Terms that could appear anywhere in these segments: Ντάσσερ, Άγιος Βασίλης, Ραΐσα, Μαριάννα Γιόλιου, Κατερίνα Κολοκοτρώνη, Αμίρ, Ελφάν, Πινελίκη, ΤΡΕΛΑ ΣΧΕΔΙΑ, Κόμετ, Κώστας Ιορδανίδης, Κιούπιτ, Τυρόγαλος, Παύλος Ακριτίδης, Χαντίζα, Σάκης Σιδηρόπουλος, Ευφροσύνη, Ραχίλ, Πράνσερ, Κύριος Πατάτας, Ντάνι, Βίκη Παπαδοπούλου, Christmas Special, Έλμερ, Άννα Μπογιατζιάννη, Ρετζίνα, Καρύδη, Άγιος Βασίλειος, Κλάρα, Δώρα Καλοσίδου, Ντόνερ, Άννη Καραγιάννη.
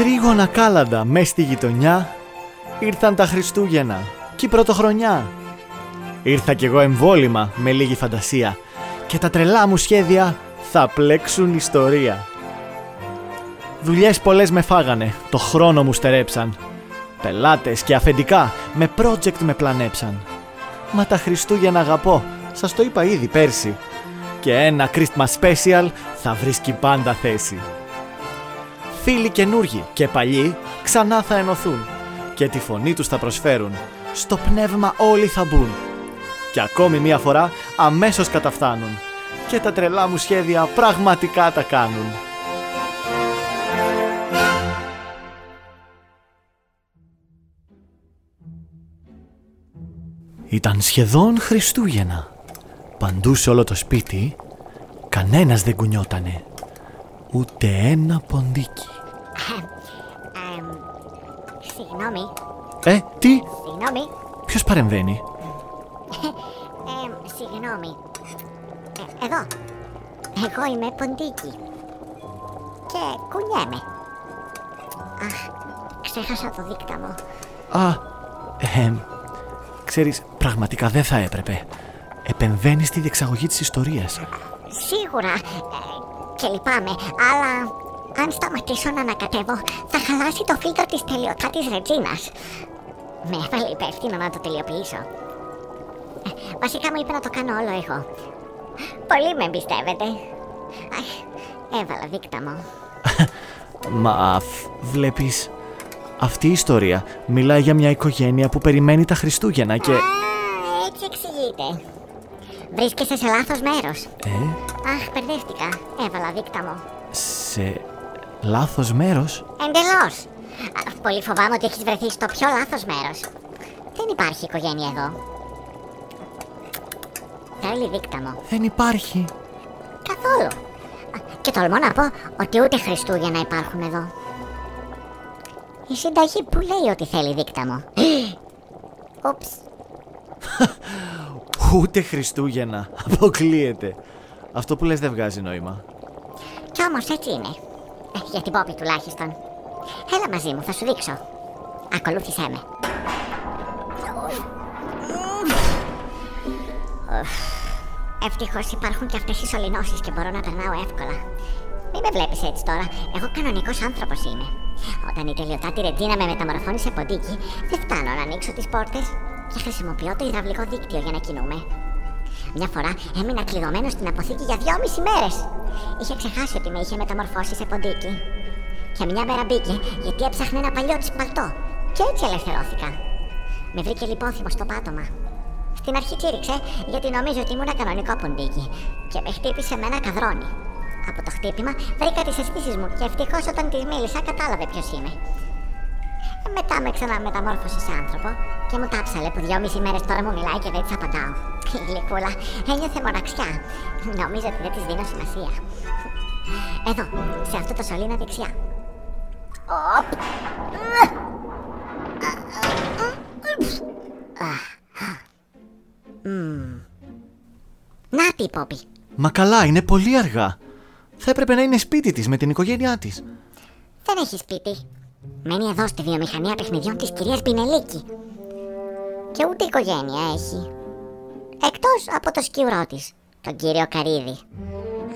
Τρίγωνα κάλαντα μες στη γειτονιά, ήρθαν τα Χριστούγεννα και η Πρωτοχρονιά. Ήρθα κι εγώ εμβόλυμα με λίγη φαντασία και τα τρελά μου σχέδια θα πλέξουν ιστορία. Δουλειές πολλές με φάγανε, το χρόνο μου στερέψαν. Πελάτες και αφεντικά με project με πλανέψαν. Μα τα Χριστούγεννα αγαπώ, σας το είπα ήδη πέρσι. Και ένα Christmas Special θα βρίσκει πάντα θέση. Φίλοι καινούργοι και παλιοί ξανά θα ενωθούν και τη φωνή τους θα προσφέρουν. Στο πνεύμα όλοι θα μπουν. Και ακόμη μία φορά αμέσως καταφτάνουν και τα τρελά μου σχέδια πραγματικά τα κάνουν. Ήταν σχεδόν Χριστούγεννα. Παντού σε όλο το σπίτι κανένας δεν κουνιότανε, ούτε ένα ποντίκι. Συγγνώμη. Τι? Συγγνώμη. Ποιος παρεμβαίνει? Συγγνώμη. Εδώ. Εγώ είμαι ποντίκι. Και κουνιέμαι. Αχ, ξέχασα το δίκτυα μου. Ξέρεις, πραγματικά δεν θα έπρεπε. Επεμβαίνεις στη διεξαγωγή της ιστορίας. Σίγουρα. Και λυπάμαι, αλλά αν σταματήσω να ανακατεύω, θα χαλάσει το φίλτρο της τελειωτά της Ρετζίνας. Με έβαλε υπεύθυνο να το τελειοποιήσω. Βασικά μου είπε να το κάνω όλο εγώ. Πολύ με εμπιστεύετε. Έβαλα δίκτα μου. Μα βλέπεις, αυτή η ιστορία μιλάει για μια οικογένεια που περιμένει τα Χριστούγεννα και... έτσι εξηγείται. Βρίσκεσαι σε λάθος μέρος. Αχ, μπερδεύτηκα. Έβαλα δίκτα μου. Σε λάθος μέρος? Εντελώς. Πολύ φοβάμαι ότι έχεις βρεθεί στο πιο λάθος μέρος. Δεν υπάρχει οικογένεια εδώ. Θέλει δίκτα μου. Δεν υπάρχει. Καθόλου. Και τολμώ να πω ότι ούτε Χριστούγεννα υπάρχουν εδώ. Η συνταγή που λέει ότι θέλει δίκτα μου. Ούψ. Ούτε Χριστούγεννα. Αποκλείεται. Αυτό που λες δεν βγάζει νόημα. Κι όμως έτσι είναι. Για την Πόπη τουλάχιστον. Έλα μαζί μου, θα σου δείξω. Ακολούθησέ με. Ευτυχώς υπάρχουν και αυτές οι σωληνώσεις και μπορώ να περνάω εύκολα. Μην με βλέπεις έτσι τώρα. Εγώ κανονικός άνθρωπος είμαι. Όταν η τελειωτάτη Ρετζίνα με μεταμορφώνει σε ποντίκι, δεν φτάνω να ανοίξω τις πόρτες και χρησιμοποιώ το υδραυλικό δίκτυο για να κινούμε. Μια φορά έμεινα κλειδωμένο στην αποθήκη για 2,5 μέρες. Είχε ξεχάσει ότι με είχε μεταμορφώσει σε ποντίκι. Και μια μέρα μπήκε γιατί έψαχνε ένα παλιό της παλτό. Και έτσι ελευθερώθηκα. Με βρήκε λιπόθυμο στο πάτωμα. Στην αρχή τσίριξε γιατί νομίζω ότι ήμουν ένα κανονικό ποντίκι. Και με χτύπησε με ένα καδρόνι. Από το χτύπημα βρήκα τις αισθήσεις μου και ευτυχώς όταν της μίλησα κατάλαβε ποιος είμαι. Μετά με ξαναμεταμόρφωσε σε άνθρωπο και μου τάψαλε που 2,5 μέρες τώρα μου μιλάει και δεν της απαντάω. Η γλυκούλα ένιωθε μοναξιά. Νομίζω ότι δεν της δίνω σημασία. Εδώ, σε αυτό το σωλήνα δεξιά. Να τι, Πόπι. Μα καλά, είναι πολύ αργά. Θα έπρεπε να είναι σπίτι της με την οικογένειά της. Δεν έχει σπίτι. Μένει εδώ στη βιομηχανία παιχνιδιών της κυρίας Πινελίκη. Και ούτε οικογένεια έχει. Εκτός από το σκιουρό της, τον κύριο Καρύδη.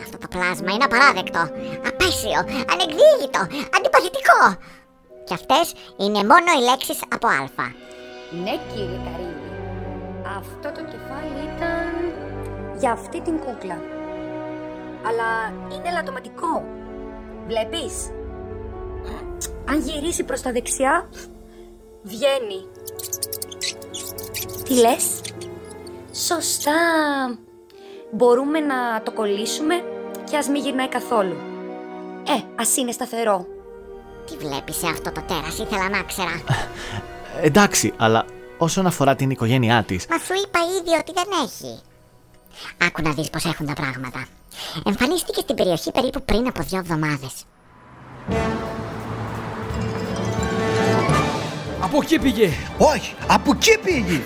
Αυτό το πλάσμα είναι απαράδεκτο, απέσιο, ανεκδίγητο, αντιπαθητικό. Και αυτές είναι μόνο οι λέξεις από αλφα. Ναι, κύριε Καρύδη, αυτό το κεφάλι ήταν για αυτή την κούκλα. Αλλά είναι ελαττωματικό. Βλέπεις, αν γυρίσει προς τα δεξιά, βγαίνει. Τι λες? Σωστά. Μπορούμε να το κολλήσουμε και ας μην γυρνάει καθόλου. Ας είναι σταθερό. Τι βλέπεις σε αυτό το τέρας, ήθελα να ξέρα. Εντάξει, αλλά όσον αφορά την οικογένειά της... Μα σου είπα ήδη ότι δεν έχει. Άκου να δεις πως έχουν τα πράγματα. Εμφανίστηκε στην περιοχή περίπου πριν από 2 εβδομάδες. Από εκεί πήγε! Όχι! Από εκεί πήγε!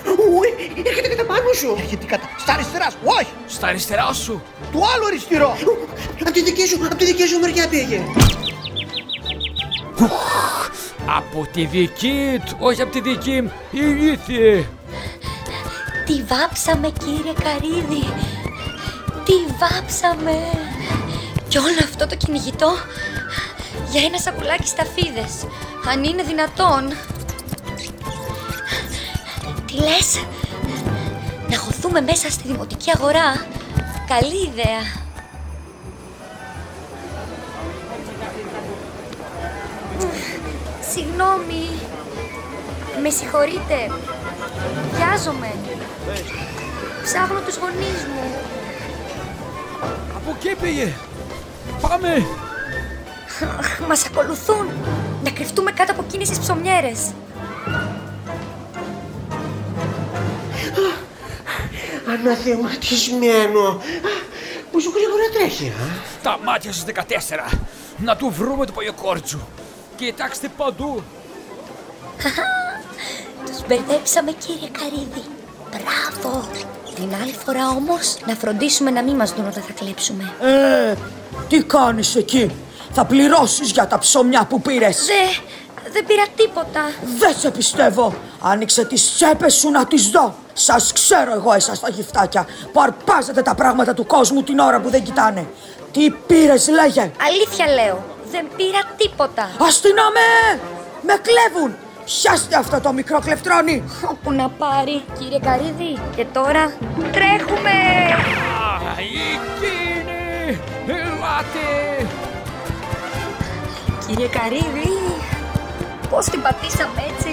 Έρχεται κατά πάνω σου! Έρχεται κατά... Στα αριστερά σου! Όχι! Στα αριστερά σου! Του άλλου αριστερό! Από τη δική σου μεριά πήγε! Από τη δική του, όχι από τη δική μου, ηλίθιε! Τι βάψαμε, κύριε Καρύδη, τι βάψαμε! Και όλο αυτό το κυνηγητό για ένα σακουλάκι σταφίδες, αν είναι δυνατόν. Τι λες, να χωθούμε μέσα στη δημοτική αγορά, καλή ιδέα. Συγγνώμη, με συγχωρείτε, βιάζομαι, ψάχνω τους γονείς μου. Από εκεί πήγε, πάμε. Μας ακολουθούν, να κρυφτούμε κάτω από εκείνες τις ψωμιέρες. Αναθεματισμένο, που σου γρήγορα τρέχει, α. Τα μάτια στους 14, να του βρούμε το παλιοκόρτσου. Κοιτάξτε παντού! Τους μπερδέψαμε, κύριε Καρύδη. Μπράβο! Την άλλη φορά όμως να φροντίσουμε να μην μας δουν όταν θα κλέψουμε. Τι κάνεις εκεί? Θα πληρώσεις για τα ψωμιά που πήρες. Δεν πήρα τίποτα. Δεν σε πιστεύω. Άνοιξε τις τσέπες σου να τις δω. Σας ξέρω εγώ εσάς τα γυφτάκια που αρπάζετε τα πράγματα του κόσμου την ώρα που δεν κοιτάνε. Τι πήρες, λέγε? Αλήθεια λέω. Δεν πήρα τίποτα. Αστυνόμε! Με κλέβουν! Πιάστε αυτό το μικρό κλεφτρόνι! Όπου να πάρει, κύριε Καρύδη. Και τώρα τρέχουμε! Εκείνη! Ελάτε! Κύριε Καρύδη, πώς την πατήσαμε έτσι?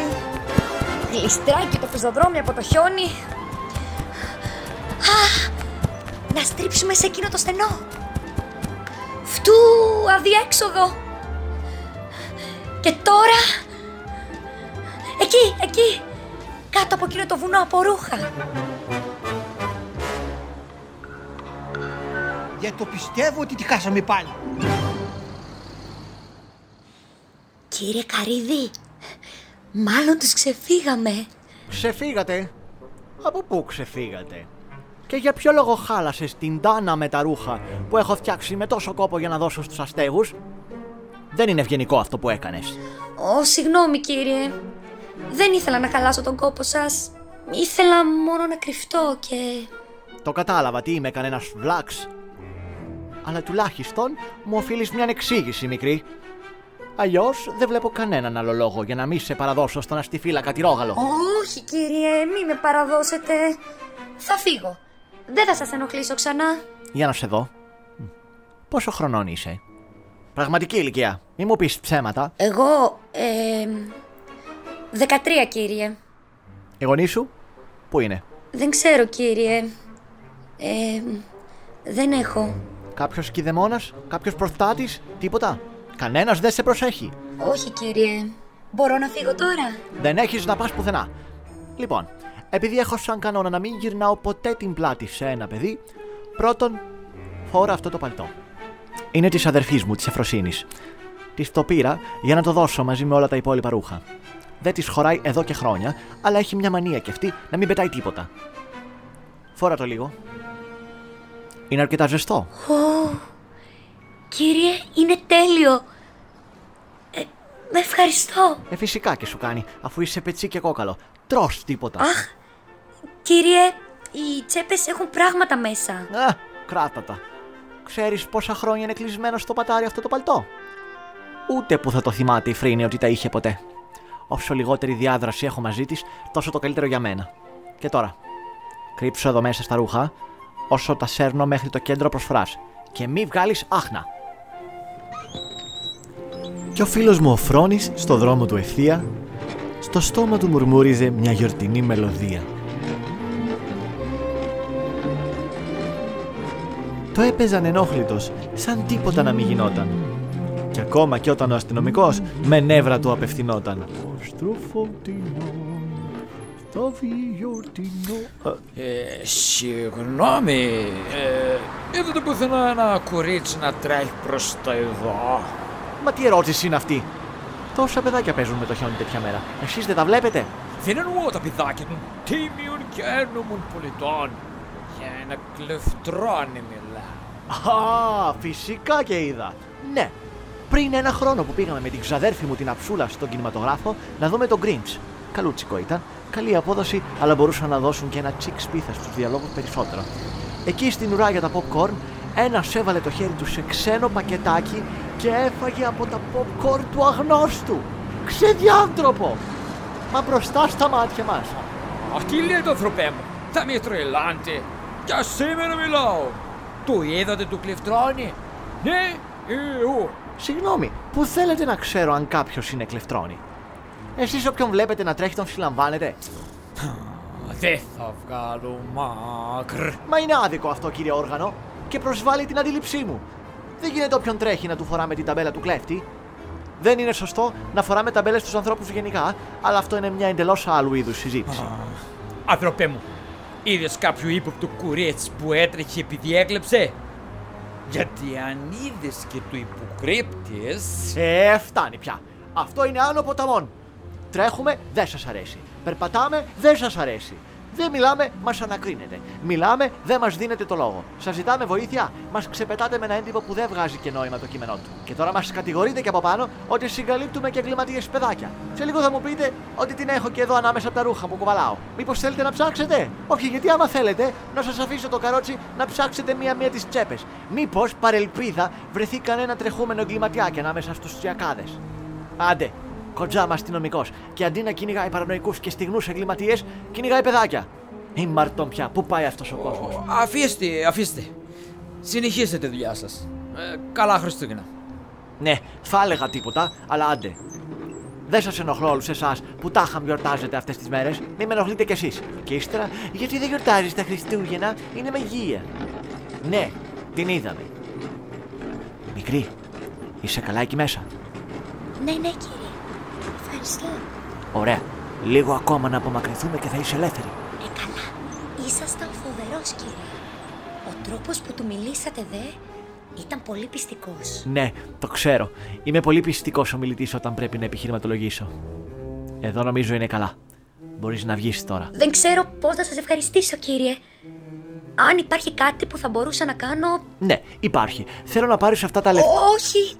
Γλιστράει και το πεζοδρόμι από το χιόνι. Να στρίψουμε σε εκείνο το στενό. Φτού, αδιέξοδο. Και τώρα... Εκεί, κάτω από εκείνο το βουνό από ρούχα. Δεν το πιστεύω ότι τη χάσαμε πάλι. Κύριε Καρύδη, μάλλον τους ξεφύγαμε. Ξεφύγατε? Από πού ξεφύγατε? Και για ποιο λόγο χάλασες την τάνα με τα ρούχα που έχω φτιάξει με τόσο κόπο για να δώσω στους αστέγους? Δεν είναι ευγενικό αυτό που έκανες. Συγγνώμη κύριε. Δεν ήθελα να χαλάσω τον κόπο σας. Ήθελα μόνο να κρυφτώ και... Το κατάλαβα, τι είμαι, κανένας βλάξ? Αλλά τουλάχιστον μου οφείλεις μια εξήγηση, μικρή. Αλλιώς δεν βλέπω κανέναν άλλο λόγο για να μην σε παραδώσω στον αστιφύλακα Τυρόγαλο. Όχι κύριε, μη με παραδώσετε. Θα φύγω. Δεν θα σας ενοχλήσω ξανά. Για να σε δω. Πόσο χρονών είσαι? Πραγματική ηλικία. Μη μου πεις ψέματα. Εγώ... 13 κύριε. Οι γονείς σου πού είναι? Δεν ξέρω κύριε. Δεν έχω. Κάποιος κηδεμόνας? Κάποιος προστάτης? Τίποτα? Κανένας δεν σε προσέχει? Όχι κύριε. Μπορώ να φύγω τώρα? Δεν έχεις να πας πουθενά. Λοιπόν, επειδή έχω σαν κανόνα να μην γυρνάω ποτέ την πλάτη σε ένα παιδί, πρώτον φορά αυτό το παλτό. Είναι της αδερφής μου, της Ευφροσύνης. Της το πήρα για να το δώσω μαζί με όλα τα υπόλοιπα ρούχα. Δεν της χωράει εδώ και χρόνια, αλλά έχει μια μανία κι αυτή να μην πετάει τίποτα. Φόρα το λίγο. Είναι αρκετά ζεστό. Κύριε, είναι τέλειο. Με ευχαριστώ. Φυσικά και σου κάνει, αφού είσαι πετσί και κόκαλο. Τρως τίποτα. Αχ, κύριε, οι τσέπες έχουν πράγματα μέσα. Κράτα τα. Ξέρεις πόσα χρόνια είναι κλεισμένο στο πατάρι αυτό το παλτό? Ούτε που θα το θυμάται η Φρίνη ότι τα είχε ποτέ. Όσο λιγότερη διάδραση έχω μαζί της, τόσο το καλύτερο για μένα. Και τώρα, κρύψω εδώ μέσα στα ρούχα, όσο τα σέρνω μέχρι το κέντρο προσφράς. Και μη βγάλεις άχνα. Και ο φίλος μου ο Φρόνης, στο δρόμο του ευθεία, στο στόμα του μουρμούριζε μια γιορτινή μελωδία. Το έπαιζαν ενόχλητος, σαν τίποτα να μην γινόταν. Και ακόμα και όταν ο αστυνομικός με νεύρα του απευθυνόταν. Συγγνώμη, είδατε πουθενά ένα κορίτσι να τρέχει προς τα εδώ? Μα τι ερώτηση είναι αυτή? Τόσα παιδάκια παίζουν με το χιόνι τέτοια μέρα. Εσείς δεν τα βλέπετε? Δεν εννοώ τα παιδάκια των τίμιων και ένομων πολιτών. Για ένα κλεφτρόνι μιλά. Φυσικά και είδα. Ναι, Πριν ένα χρόνο που πήγαμε με την ξαδέρφη μου την Αψούλα στον κινηματογράφο να δούμε τον Grinch. Καλούτσικο ήταν, καλή απόδοση, αλλά μπορούσαν να δώσουν και ένα τσικ σπίθα στους διαλόγους περισσότερο. Εκεί στην ουρά για τα popcorn, ένας έβαλε το χέρι του σε ξένο πακετάκι και έφαγε από τα popcorn του αγνώστου. Ξεδιάνθρωπο! Μα μπροστά στα μάτια μας. Αχ, τι λέτε, άνθρωπέ μου, θα με τρελάντε. Για σήμερα μιλάω. Το είδατε του κλεφτρώνει. Ναι, εγώ. Συγγνώμη, που θέλετε να ξέρω αν κάποιος είναι κλεφτρώνει. Εσείς όποιον βλέπετε να τρέχει τον συλλαμβάνετε. Δεν θα βγάλω μάκρ. Μα είναι άδικο αυτό, κύριε όργανο, και προσβάλλει την αντίληψή μου. Δεν γίνεται όποιον τρέχει να του φοράμε την ταμπέλα του κλέφτη. Δεν είναι σωστό να φοράμε ταμπέλες στους ανθρώπους γενικά, αλλά αυτό είναι μια εντελώς άλλου είδους συζήτηση. Ανθρωπέ μου, είδες κάποιο ύποπτο κουρίτσι που έτρεχε επειδή έκλεψε? Γιατί αν είδες και του υποκρύπτες... Φτάνει πια. Αυτό είναι άνω ποταμών. Τρέχουμε, δεν σας αρέσει. Περπατάμε, δεν σας αρέσει. Δεν μιλάμε, μας ανακρίνετε. Μιλάμε, δεν μας δίνετε το λόγο. Σας ζητάμε βοήθεια, μας ξεπετάτε με ένα έντυπο που δεν βγάζει και νόημα το κείμενό του. Και τώρα μας κατηγορείτε και από πάνω ότι συγκαλύπτουμε και εγκληματίες παιδάκια. Σε λίγο θα μου πείτε ότι την έχω και εδώ ανάμεσα από τα ρούχα που κουβαλάω. Μήπως θέλετε να ψάξετε? Όχι, γιατί άμα θέλετε, να σας αφήσω το καρότσι να ψάξετε μία-μία τις τσέπες. Μήπως παρελπίδα βρεθεί κανένα τρεχούμενο εγκληματιάκι ανάμεσα στους τσιακάδες. Άντε. Κοντζάμα αστυνομικός, και αντί να κυνηγάει παρανοϊκούς και στιγνούς εγκληματίες, κυνηγάει παιδάκια. Ήμαρτον πια, πού πάει αυτός ο κόσμος. Αφήστε. Συνεχίστε τη δουλειά σας. Καλά Χριστούγεννα. Ναι, θα έλεγα τίποτα, αλλά άντε. Δεν σας ενοχλώ όλους εσάς που τάχα γιορτάζετε αυτές τις μέρες, μη με ενοχλείτε κι εσείς. Και ύστερα, γιατί δεν γιορτάζεις τα Χριστούγεννα, είναι μεγία. Ναι, την είδαμε. Μικρή, είσαι καλά εκεί μέσα? Ναι, κύριε. Ωραία. Λίγο ακόμα να απομακρυνθούμε και θα είσαι ελεύθερη. Καλά. Ήσασταν φοβερός, κύριε. Ο τρόπος που του μιλήσατε, ήταν πολύ πιστικός. Ναι, το ξέρω. Είμαι πολύ πιστικός ομιλητής όταν πρέπει να επιχειρηματολογήσω. Εδώ νομίζω είναι καλά. Μπορείς να βγεις τώρα. Δεν ξέρω πώς θα σας ευχαριστήσω, κύριε. Αν υπάρχει κάτι που θα μπορούσα να κάνω... Ναι, υπάρχει. Θέλω να πάρεις αυτά τα λεφτά. Όχι!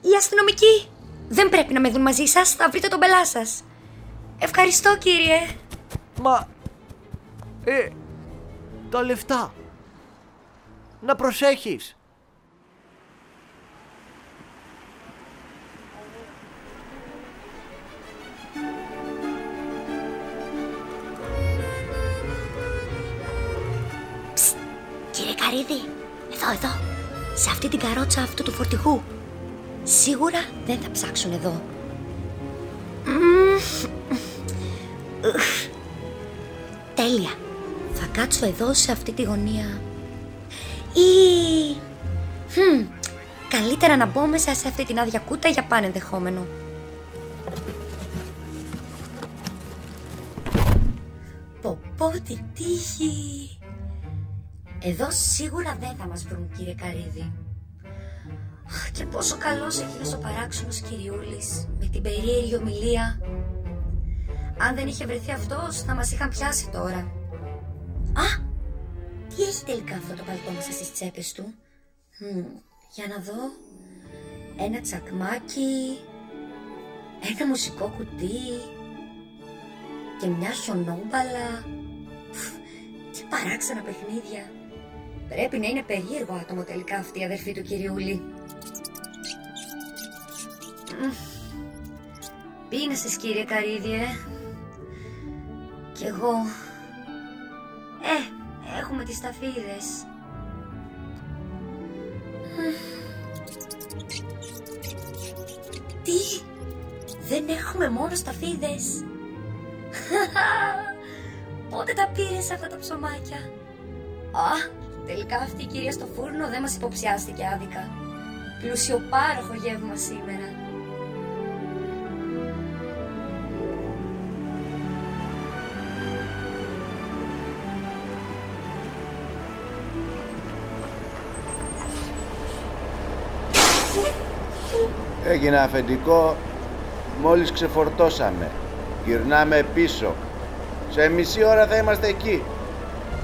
Οι αστυνομικοί! Δεν πρέπει να με δουν μαζί σας, θα βρείτε τον πελά σας. Ευχαριστώ, κύριε. Μα... τα λεφτά. Να προσέχεις. Ψ, κύριε Καρύδη, εδώ. Σε αυτή την καρότσα αυτού του φορτηγού. Σίγουρα δεν θα ψάξουν εδώ. Τέλεια. Θα κάτσω εδώ σε αυτή τη γωνία. Ή... καλύτερα να μπω μέσα σε αυτή την άδεια κούτα για πάνε ενδεχόμενο. Πω τι τύχη. Εδώ σίγουρα δεν θα μας βρουν, κύριε Καρύδη. Και πόσο καλός έγινε ο παράξενος κυριούλης με την περίεργη ομιλία. Αν δεν είχε βρεθεί αυτός, θα μας είχαν πιάσει τώρα. Τι έχει τελικά αυτό το παλτό μέσα στις τσέπες του? Για να δω. Ένα τσακμάκι, ένα μουσικό κουτί και μια χιονόμπαλα. Τι παράξενα παιχνίδια. Πρέπει να είναι περίεργο άτομο τελικά αυτή η αδερφή του κυριούλη. Πίνεσες, κύριε Καρύδη, Κι εγώ. Έχουμε τις ταφίδες. Τι, δεν έχουμε μόνο σταφίδες? Πότε τα πήρες αυτά τα ψωμάκια? Τελικά αυτή η κυρία στο φούρνο δεν μας υποψιάστηκε άδικα. Πλουσιοπάροχο γεύμα σήμερα. Έγινε αφεντικό, μόλις ξεφορτώσαμε. Γυρνάμε πίσω. Σε μισή ώρα θα είμαστε εκεί.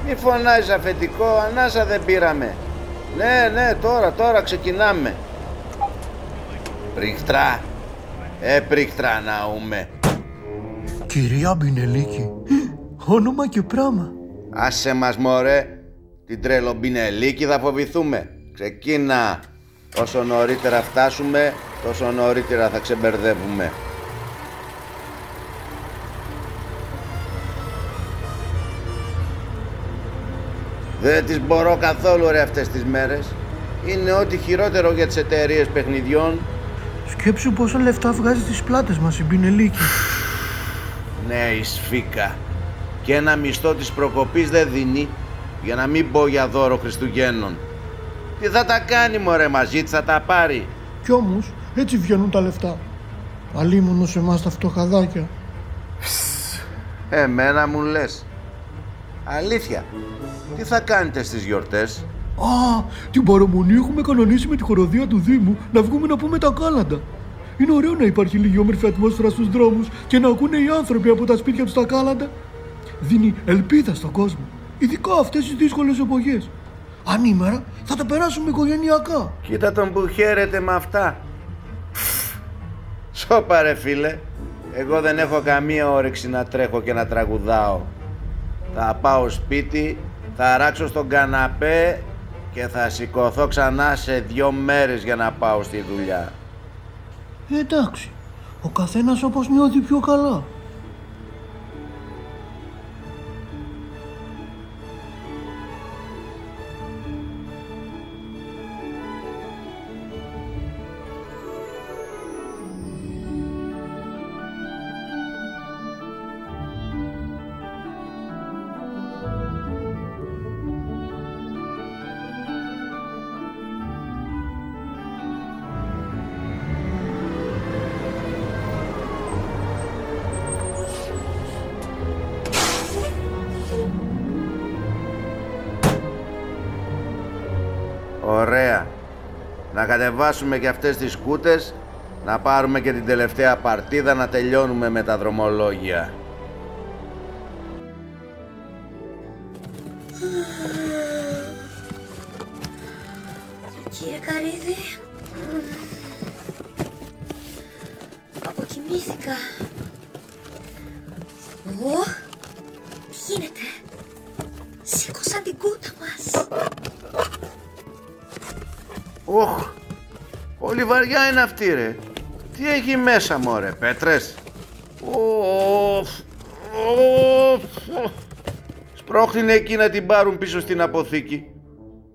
Μη φωνάζεις, αφεντικό, ανάσα δεν πήραμε. Ναι, τώρα ξεκινάμε. Πρίχτρα, πρίχτρα να ούμε. Κυρία Πινελίκη, όνομα και πράμα. Άσε μας μωρέ, την τρέλο Πινελίκη θα φοβηθούμε. Ξεκίνα, όσο νωρίτερα φτάσουμε, τόσο νωρίτερα θα ξεμπερδεύουμε. Δεν τις μπορώ καθόλου ρε αυτές τις μέρες. Είναι ό,τι χειρότερο για τις εταιρείες παιχνιδιών. Σκέψου πόσα λεφτά βγάζει τις πλάτες μας η Πινελίκη. Ναι, η σφίκα. Και ένα μισθό της προκοπής δεν δίνει, για να μην πω για δώρο Χριστουγέννων. Τι θα τα κάνει μωρέ μαζί της, θα τα πάρει. Κι όμως έτσι βγαίνουν τα λεφτά. Αλίμονο σε εμάς τα φτωχαδάκια. Εμένα μου λες. Αλήθεια. Τι θα κάνετε στις γιορτές? Α, την Παραμονή έχουμε κανονίσει με τη χοροδία του Δήμου να βγούμε να πούμε τα κάλαντα. Είναι ωραίο να υπάρχει λίγη όμορφη ατμόσφαιρα στους δρόμους και να ακούνε οι άνθρωποι από τα σπίτια τους τα κάλαντα. Δίνει ελπίδα στον κόσμο, ειδικά αυτές τις δύσκολες εποχές. Ανήμερα θα τα περάσουμε οικογενειακά. Κοίτα τον που χαίρεται με αυτά. Σώπα ρε φίλε, εγώ δεν έχω καμία όρεξη να τρέχω και να τραγουδάω. Θα πάω σπίτι, θα ράξω στον καναπέ και θα σηκωθώ ξανά σε 2 μέρες για να πάω στη δουλειά. Εντάξει, ο καθένας όπως νιώθει πιο καλά. Ωραία. Να κατεβάσουμε και αυτές τις σκούτες, να πάρουμε και την τελευταία παρτίδα, να τελειώνουμε με τα δρομολόγια. Κύριε Καρύδη, αποκοιμήθηκα. Εγώ, τι γίνεται, σήκωσα την κούτα μας. Ωχ, όλη βαριά είναι αυτή ρε. Τι έχει μέσα μωρέ, πέτρες? Σπρώχνει εκεί να την πάρουν πίσω στην αποθήκη.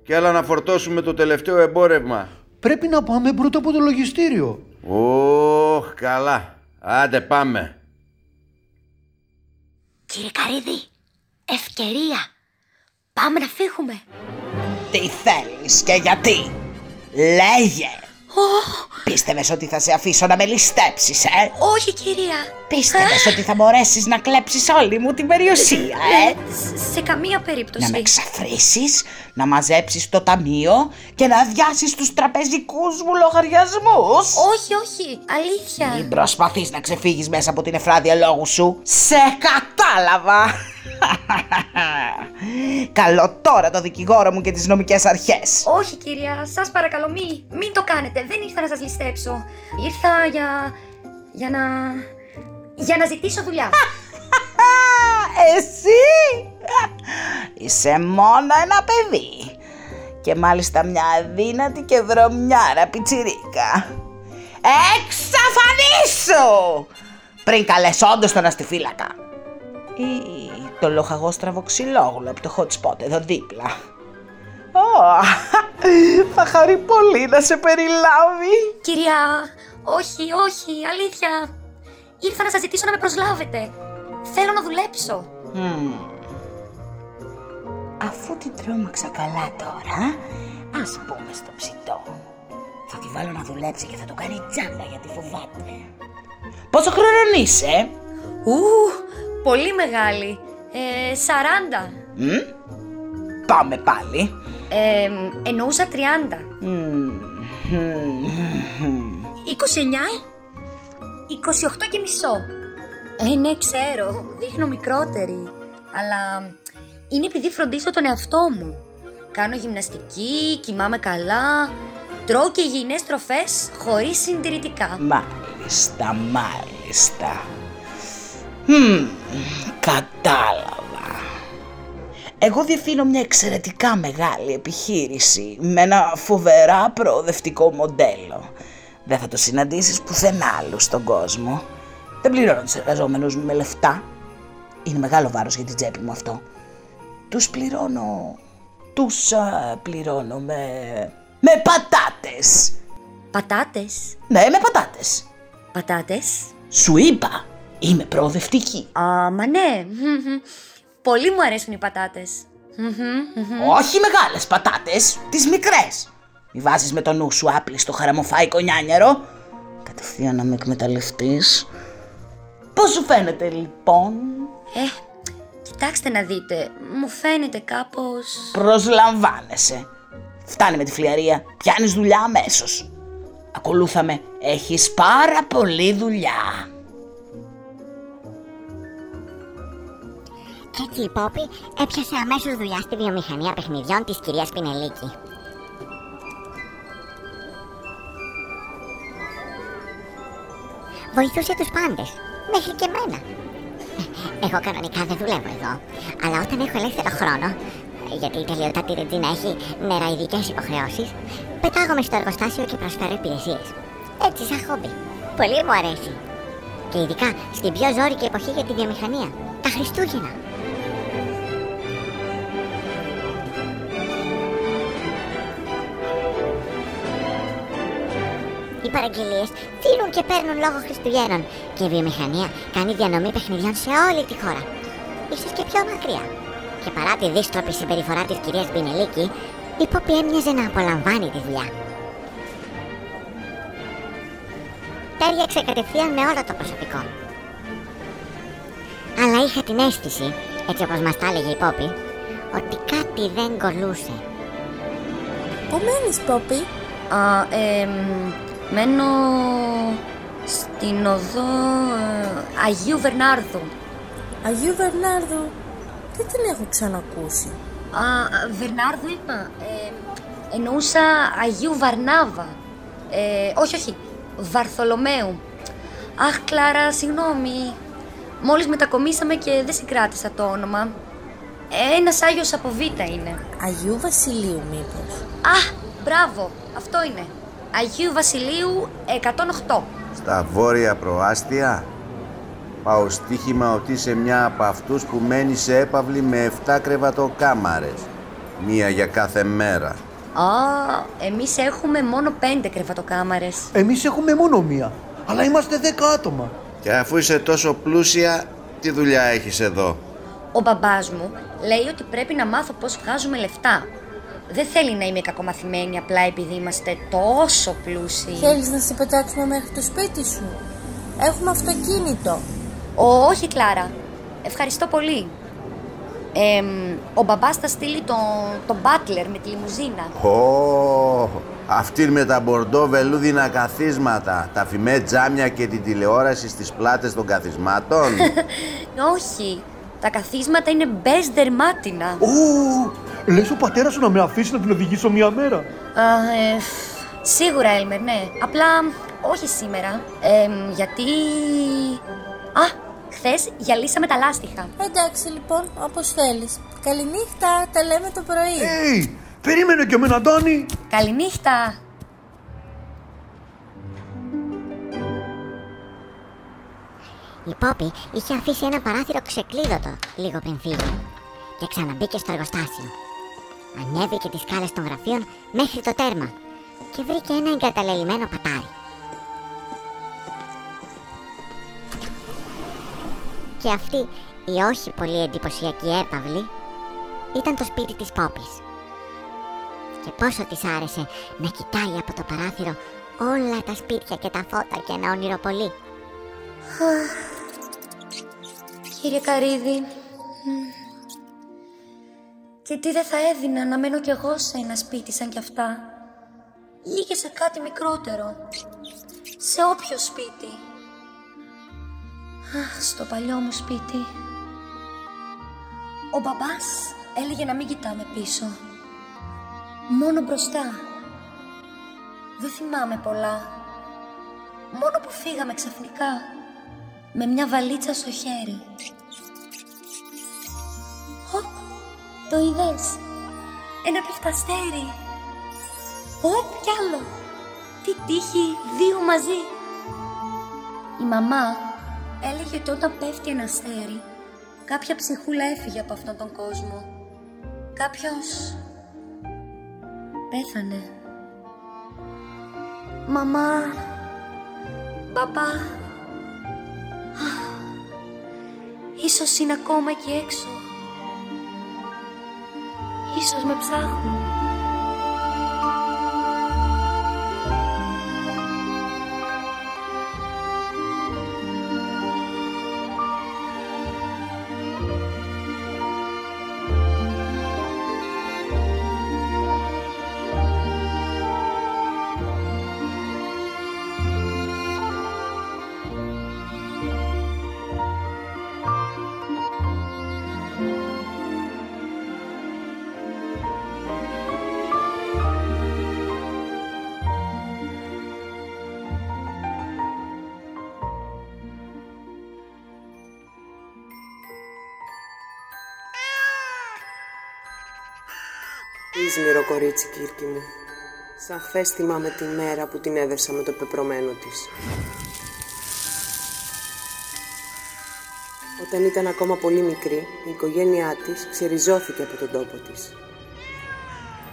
Και έλα να φορτώσουμε το τελευταίο εμπόρευμα. Πρέπει να πάμε πρώτα από το λογιστήριο. Ωχ, καλά. Άντε πάμε. Κύριε Καρύδη, ευκαιρία. Πάμε να φύγουμε. Τι θέλεις και γιατί? Λέγε! Πίστευες ότι θα σε αφήσω να με ληστέψεις, Όχι, κυρία! Πίστευες ότι θα μπορέσεις να κλέψεις όλη μου την περιουσία, Σε καμία περίπτωση. Να με ξαφρίσεις, να μαζέψεις το ταμείο και να αδειάσεις τους τραπεζικούς μου λογαριασμούς. Όχι, όχι, αλήθεια. Μην προσπαθείς να ξεφύγεις μέσα από την εφράδια λόγου σου. Σε κατάλαβα! Καλό τώρα το δικηγόρο μου και τις νομικές αρχές. Όχι κυρία, σας παρακαλώ μην το κάνετε. Δεν ήρθα να σας ληστέψω. Ήρθα για να ζητήσω δουλειά. Εσύ είσαι μόνο ένα παιδί. Και μάλιστα μια αδύνατη και βρωμιάρα πιτσιρίκα. Εξαφανίσου πριν καλέσω όντως τον αστιφύλακα ή το λοχαγό Τραβοξυλόγλου από το hot spot εδώ δίπλα. Θα χαρεί πολύ να σε περιλάβει. Κυρία, όχι, όχι, αλήθεια. Ήρθα να σας ζητήσω να με προσλάβετε. Θέλω να δουλέψω. Αφού την τρόμαξα καλά τώρα, ας πούμε στο ψητό. Θα τη βάλω να δουλέψει και θα το κάνει τζάμπα γιατί φοβάται. Πόσο χρόνο είσαι? Πολύ μεγάλη. 40. Πάμε πάλι. Εννοούσα 30. 29. 28 και μισό. Ναι, ξέρω. Δείχνω μικρότερη. Αλλά είναι επειδή φροντίζω τον εαυτό μου. Κάνω γυμναστική, κοιμάμαι καλά. Τρώω και υγιεινές τροφές χωρίς συντηρητικά. Μάλιστα, μάλιστα. Κατάλαβα. Εγώ διευθύνω μια εξαιρετικά μεγάλη επιχείρηση με ένα φοβερά προοδευτικό μοντέλο. Δεν θα το συναντήσεις πουθενά άλλου στον κόσμο. Δεν πληρώνω τους εργαζόμενους μου με λεφτά. Είναι μεγάλο βάρος για την τσέπη μου αυτό. Τους πληρώνω με πατάτες. Πατάτες? Ναι, με πατάτες. Πατάτες? Σου είπα, είμαι προοδευτική. Α, μα ναι. Πολύ μου αρέσουν οι πατάτες. Όχι μεγάλες πατάτες, τις μικρές. Μη βάζεις με το νου σου άπλη στο χαραμοφάικο νιάνιαρο. Κατευθείαν να με εκμεταλλευτείς. Πώς σου φαίνεται λοιπόν? Κοιτάξτε να δείτε, μου φαίνεται κάπως... Προσλαμβάνεσαι. Φτάνει με τη φλιαρία, πιάνεις δουλειά αμέσως. Ακολούθαμε, έχεις πάρα πολλή δουλειά. Έτσι η Πόπη έπιασε αμέσως δουλειά στη βιομηχανία παιχνιδιών της κυρίας Πινελίκη. Βοηθούσε τους πάντες, μέχρι και εμένα. Εγώ κανονικά δεν δουλεύω εδώ, αλλά όταν έχω ελεύθερο χρόνο, γιατί η τελειωτάτη Ρετζίνα έχει νεραϊδικές υποχρεώσεις, πετάγομαι στο εργοστάσιο και προσφέρω υπηρεσίες. Έτσι σαν χόμπι. Πολύ μου αρέσει. Και ειδικά στην πιο ζώρικη εποχή για τη βιομηχανία, τα Χριστούγεννα. Οι παραγγελίες τείνουν και παίρνουν λόγω Χριστουγέννων και η βιομηχανία κάνει διανομή παιχνιδιών σε όλη τη χώρα. Ίσως και πιο μακριά. Και παρά τη δύστροπη συμπεριφορά της κυρίας Πινελίκη, η Πόπη έμοιαζε να απολαμβάνει τη δουλειά. Τέριαξε κατευθείαν με όλο το προσωπικό. Αλλά είχα την αίσθηση, έτσι όπως μας τα έλεγε η Πόπη, ότι κάτι δεν κολλούσε. Πού μένεις, Πόπη? Μένω στην οδό Αγίου Βερνάρδου. Αγίου Βερνάρδου, δεν την έχω ξανακούσει. Βερνάρδου είπα. Εννοούσα Αγίου Βαρνάβα. Όχι, Βαρθολομαίου. Αχ, Κλάρα, συγγνώμη. Μόλις μετακομίσαμε και δεν συγκράτησα το όνομα. Ένας Άγιος από Β είναι. Αγίου Βασιλείου μήπως? Α, μπράβο, αυτό είναι. Αγίου Βασιλείου 108. Στα βόρεια προάστια. Πάω στοίχημα ότι σε μια από αυτούς που μένει σε έπαυλη με 7 κρεβατοκάμαρες. Μία για κάθε μέρα. Εμείς έχουμε μόνο 5 κρεβατοκάμαρες. Εμείς έχουμε μόνο μία, αλλά είμαστε 10 άτομα. Και αφού είσαι τόσο πλούσια, τι δουλειά έχεις εδώ? Ο μπαμπάς μου λέει ότι πρέπει να μάθω πώς βγάζουμε λεφτά. Δεν θέλει να είμαι κακομαθημένη απλά επειδή είμαστε τόσο πλούσιοι. Θέλεις να σε πετάξουμε μέχρι το σπίτι σου? Έχουμε αυτοκίνητο. Όχι, Κλάρα. Ευχαριστώ πολύ. Ο μπαμπάς θα στείλει τον μπάτλερ με τη λιμουζίνα. Αυτή με τα μπορντό βελούδινα καθίσματα, τα φημέ τζάμια και την τηλεόραση στις πλάτες των καθισμάτων. Όχι. Τα καθίσματα είναι μπες δερμάτινα. Λες ο πατέρας σου να με αφήσει να την οδηγήσω μία μέρα? Σίγουρα, Έλμερ, ναι. Απλά όχι σήμερα. Γιατί... χθες γυαλίσαμε τα λάστιχα. Εντάξει λοιπόν, όπως θέλεις. Καληνύχτα, τα λέμε το πρωί. Περίμενε και εμένα, Ντάνι. Καληνύχτα. Η Πόπη είχε αφήσει ένα παράθυρο ξεκλείδωτο λίγο πριν φύγει και ξαναμπήκε στο εργοστάσιο. Ανέβηκε τις σκάλες των γραφείων μέχρι το τέρμα και βρήκε ένα εγκαταλελειμμένο πατάρι. Και αυτή η όχι πολύ εντυπωσιακή έπαυλη ήταν το σπίτι της Πόπης. Και πόσο της άρεσε να κοιτάει από το παράθυρο όλα τα σπίτια και τα φώτα και να ονειροπολεί. Κύριε Καρύδη, και τι δεν θα έδινα να μένω κι εγώ σε ένα σπίτι σαν κι αυτά, ή και σε κάτι μικρότερο, σε όποιο σπίτι. Στο παλιό μου σπίτι. Ο μπαμπάς έλεγε να μην κοιτάμε πίσω, μόνο μπροστά. Δεν θυμάμαι πολλά. Μόνο που φύγαμε ξαφνικά, με μια βαλίτσα στο χέρι. Οπ, το είδες? Ένα πιφταστέρι. Οπ, κι άλλο. Τι τύχη, δύο μαζί. Η μαμά έλεγε ότι όταν πέφτει ένα αστέρι, κάποια ψυχούλα έφυγε από αυτόν τον κόσμο. Κάποιος πέθανε. Μαμά, μπαμπά, ίσως είναι ακόμα εκεί έξω. Ίσως με ψάχνουν. Ήσμηρο κορίτσι, Κύρκη μου. Σαν χθες θυμάμαι τη μέρα που την έδευσα με το πεπρωμένο της. Όταν ήταν ακόμα πολύ μικρή, η οικογένειά της ξεριζώθηκε από τον τόπο της.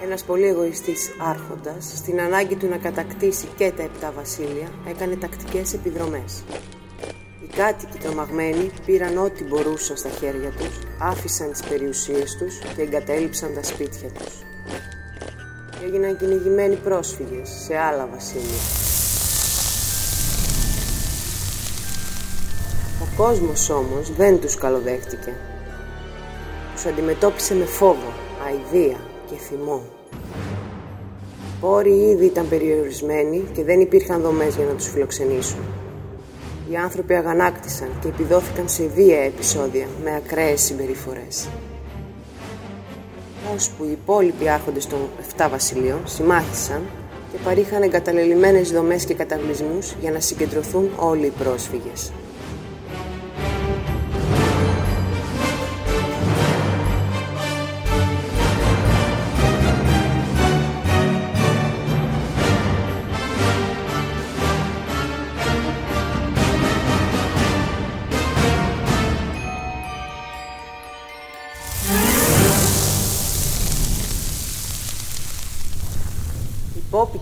Ένας πολύ εγωιστής άρχοντας, στην ανάγκη του να κατακτήσει και τα 7 βασίλεια, έκανε τακτικές επιδρομές. Οι κάτοικοι τρομαγμένοι πήραν ό,τι μπορούσαν στα χέρια τους, άφησαν τις περιουσίες τους και εγκατέλειψαν τα σπίτια τους. Έγιναν κυνηγημένοι πρόσφυγες σε άλλα βασίλεια. Ο κόσμος όμως δεν τους καλοδέχτηκε. Τους αντιμετώπισε με φόβο, αηδία και θυμό. Οι πόροι ήδη ήταν περιορισμένοι και δεν υπήρχαν δομές για να τους φιλοξενήσουν. Οι άνθρωποι αγανάκτησαν και επιδόθηκαν σε βία επεισόδια με ακραίες συμπεριφορές. Ώσπου οι υπόλοιποι άρχοντες των 7 βασιλείων συμμάχησαν και παρήχαν εγκαταλελειμμένες δομές και καταβλισμούς για να συγκεντρωθούν όλοι οι πρόσφυγες.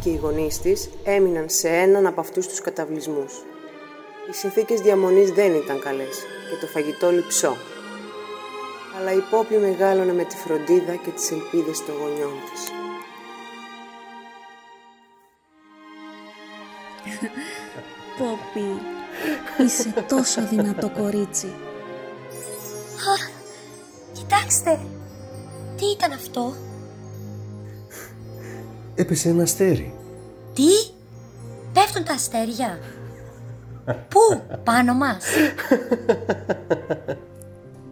Και οι γονείς της έμειναν σε έναν από αυτούς τους καταβλισμούς. Οι συνθήκες διαμονής δεν ήταν καλές και το φαγητό λιψό. Αλλά η Πόπη μεγάλωνε με τη φροντίδα και τις ελπίδες των γονιών της. Πόπη, είσαι τόσο δυνατό κορίτσι. Κοιτάξτε, τι ήταν αυτό? Έπεσε ένα αστέρι. Τι? Πέφτουν τα αστέρια? Πού? Πάνω μας?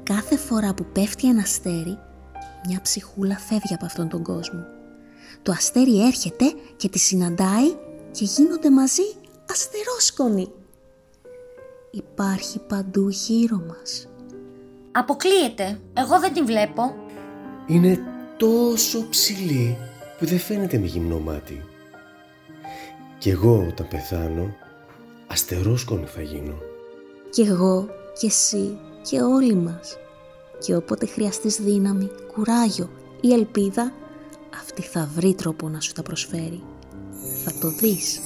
Κάθε φορά που πέφτει ένα αστέρι, μια ψυχούλα φεύγει από αυτόν τον κόσμο. Το αστέρι έρχεται και τη συναντάει και γίνονται μαζί αστερόσκονοι. Υπάρχει παντού γύρω μας. Αποκλείεται, εγώ δεν την βλέπω. Είναι τόσο ψηλή που δεν φαίνεται με γυμνό μάτι. Κι εγώ όταν πεθάνω, αστερόσκονη θα γίνω. Κι εγώ, κι εσύ, και όλοι μας. Και όποτε χρειαστείς δύναμη, κουράγιο ή ελπίδα, αυτή θα βρει τρόπο να σου τα προσφέρει. Θα το δεις.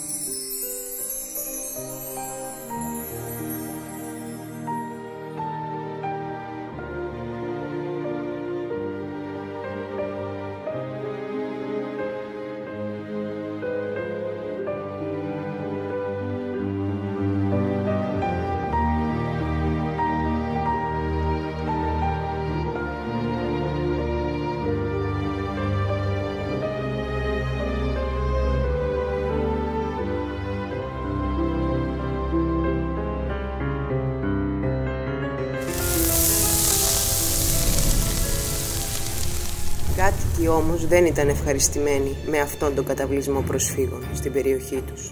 Πινελίκη όμως δεν ήταν ευχαριστημένη με αυτόν τον καταβλισμό προσφύγων στην περιοχή τους.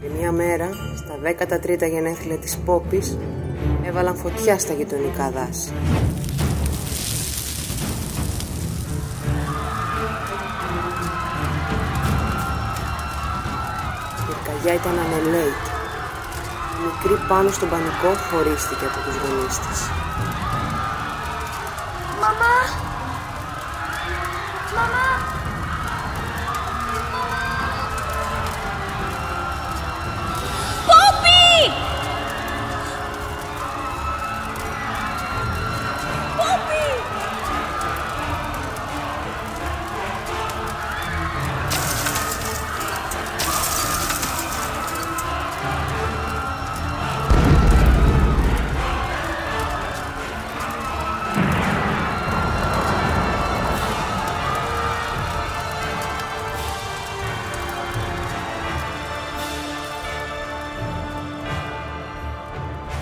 Και μια μέρα, στα 13 γενέθλια της Πόπης, έβαλαν φωτιά στα γειτονικά δάση. Η πυρκαγιά ήταν ανελαίητη. Η μικρή πάνω στον πανικό χωρίστηκε από τους γονείς της. Μαμά! Μαμά! Πόπι! Πόπι!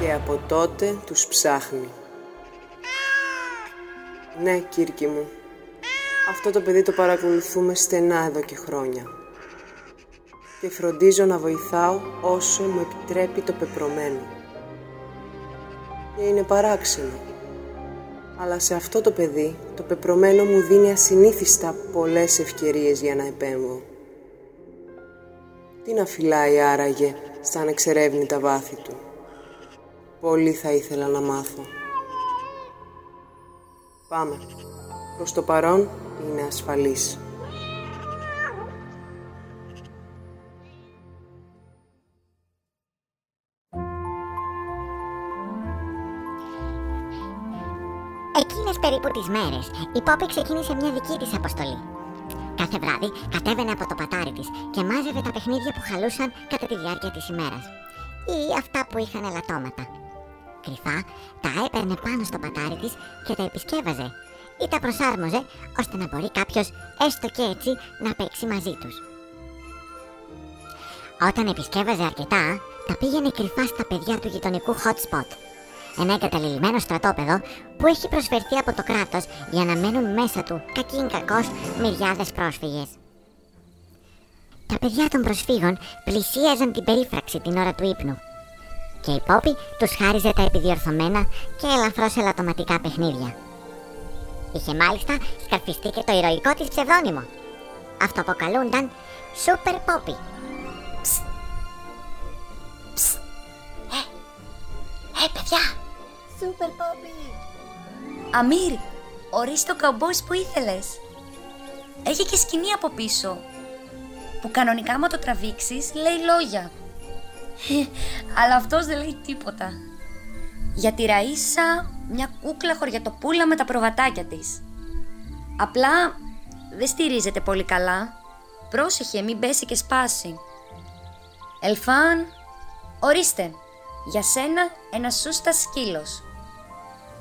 Και από τότε τους ψάχνει. Ναι, Κύρκη μου. Αυτό το παιδί το παρακολουθούμε στενά εδώ και χρόνια. Και φροντίζω να βοηθάω όσο μου επιτρέπει το πεπρωμένο. Και είναι παράξενο. Αλλά σε αυτό το παιδί το πεπρωμένο μου δίνει ασυνήθιστα πολλές ευκαιρίες για να επέμβω. Τι να φυλάει άραγε στα ανεξερεύνητα βάθη του. Πολύ θα ήθελα να μάθω. Πάμε. Προς το παρόν είναι ασφαλής. Εκείνες περίπου τις μέρες, η Πόπη ξεκίνησε μια δική της αποστολή. Κάθε βράδυ κατέβαινε από το πατάρι της και μάζευε τα παιχνίδια που χαλούσαν κατά τη διάρκεια της ημέρας. Ή αυτά που είχαν ελαττώματα. Κρυφά τα έπαιρνε πάνω στο πατάρι της και τα επισκεύαζε ή τα προσάρμοζε ώστε να μπορεί κάποιος έστω και έτσι να παίξει μαζί τους. Όταν επισκεύαζε αρκετά, τα πήγαινε κρυφά στα παιδιά του γειτονικού hot spot, ένα εγκαταλειμμένο στρατόπεδο που έχει προσφερθεί από το κράτος για να μένουν μέσα του κακήν κακώς μυριάδες πρόσφυγες. Τα παιδιά των προσφύγων πλησίαζαν την περίφραξη την ώρα του ύπνου και η Πόπη τους χάριζε τα επιδιορθωμένα και ελαφρώς ελαττωματικά παιχνίδια. Είχε μάλιστα σκαρφιστεί και το ηρωικό της ψευδόνυμο. Αυτοαποκαλούνταν Super Poppy. Ψ! Ψ! Παιδιά! Super Poppy! Αμίρ, ορίσ' το καουμπόις που ήθελες. Έχει και σκηνή από πίσω, που κανονικά άμα το τραβήξεις λέει λόγια. Αλλά αυτός δεν λέει τίποτα. Για τη Ραΐσα, μια κούκλα χωριατοπούλα με τα προβατάκια της. Απλά δεν στηρίζεται πολύ καλά. Πρόσεχε μην πέσει και σπάσει. Ελφάν, ορίστε, για σένα ένα σούστα σκύλος.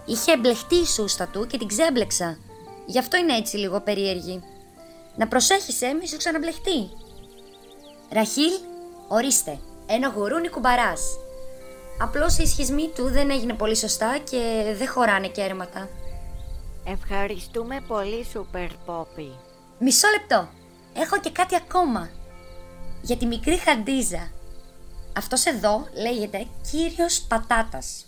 Είχε εμπλεχτεί η σούστα του και την ξέμπλεξα. Γι' αυτό είναι έτσι λίγο περίεργη. Να προσέχεις, μη σου ξαναμπλεχτεί. Ραχίλ, ορίστε, ένα γουρούνι κουμπαράς. Απλώς οι σχισμοί του δεν έγινε πολύ σωστά και δεν χωράνε κέρματα. Ευχαριστούμε πολύ, Super Poppy. Μισό λεπτό, έχω και κάτι ακόμα. Για τη μικρή Χαντίζα. Αυτός εδώ λέγεται Κύριος Πατάτας.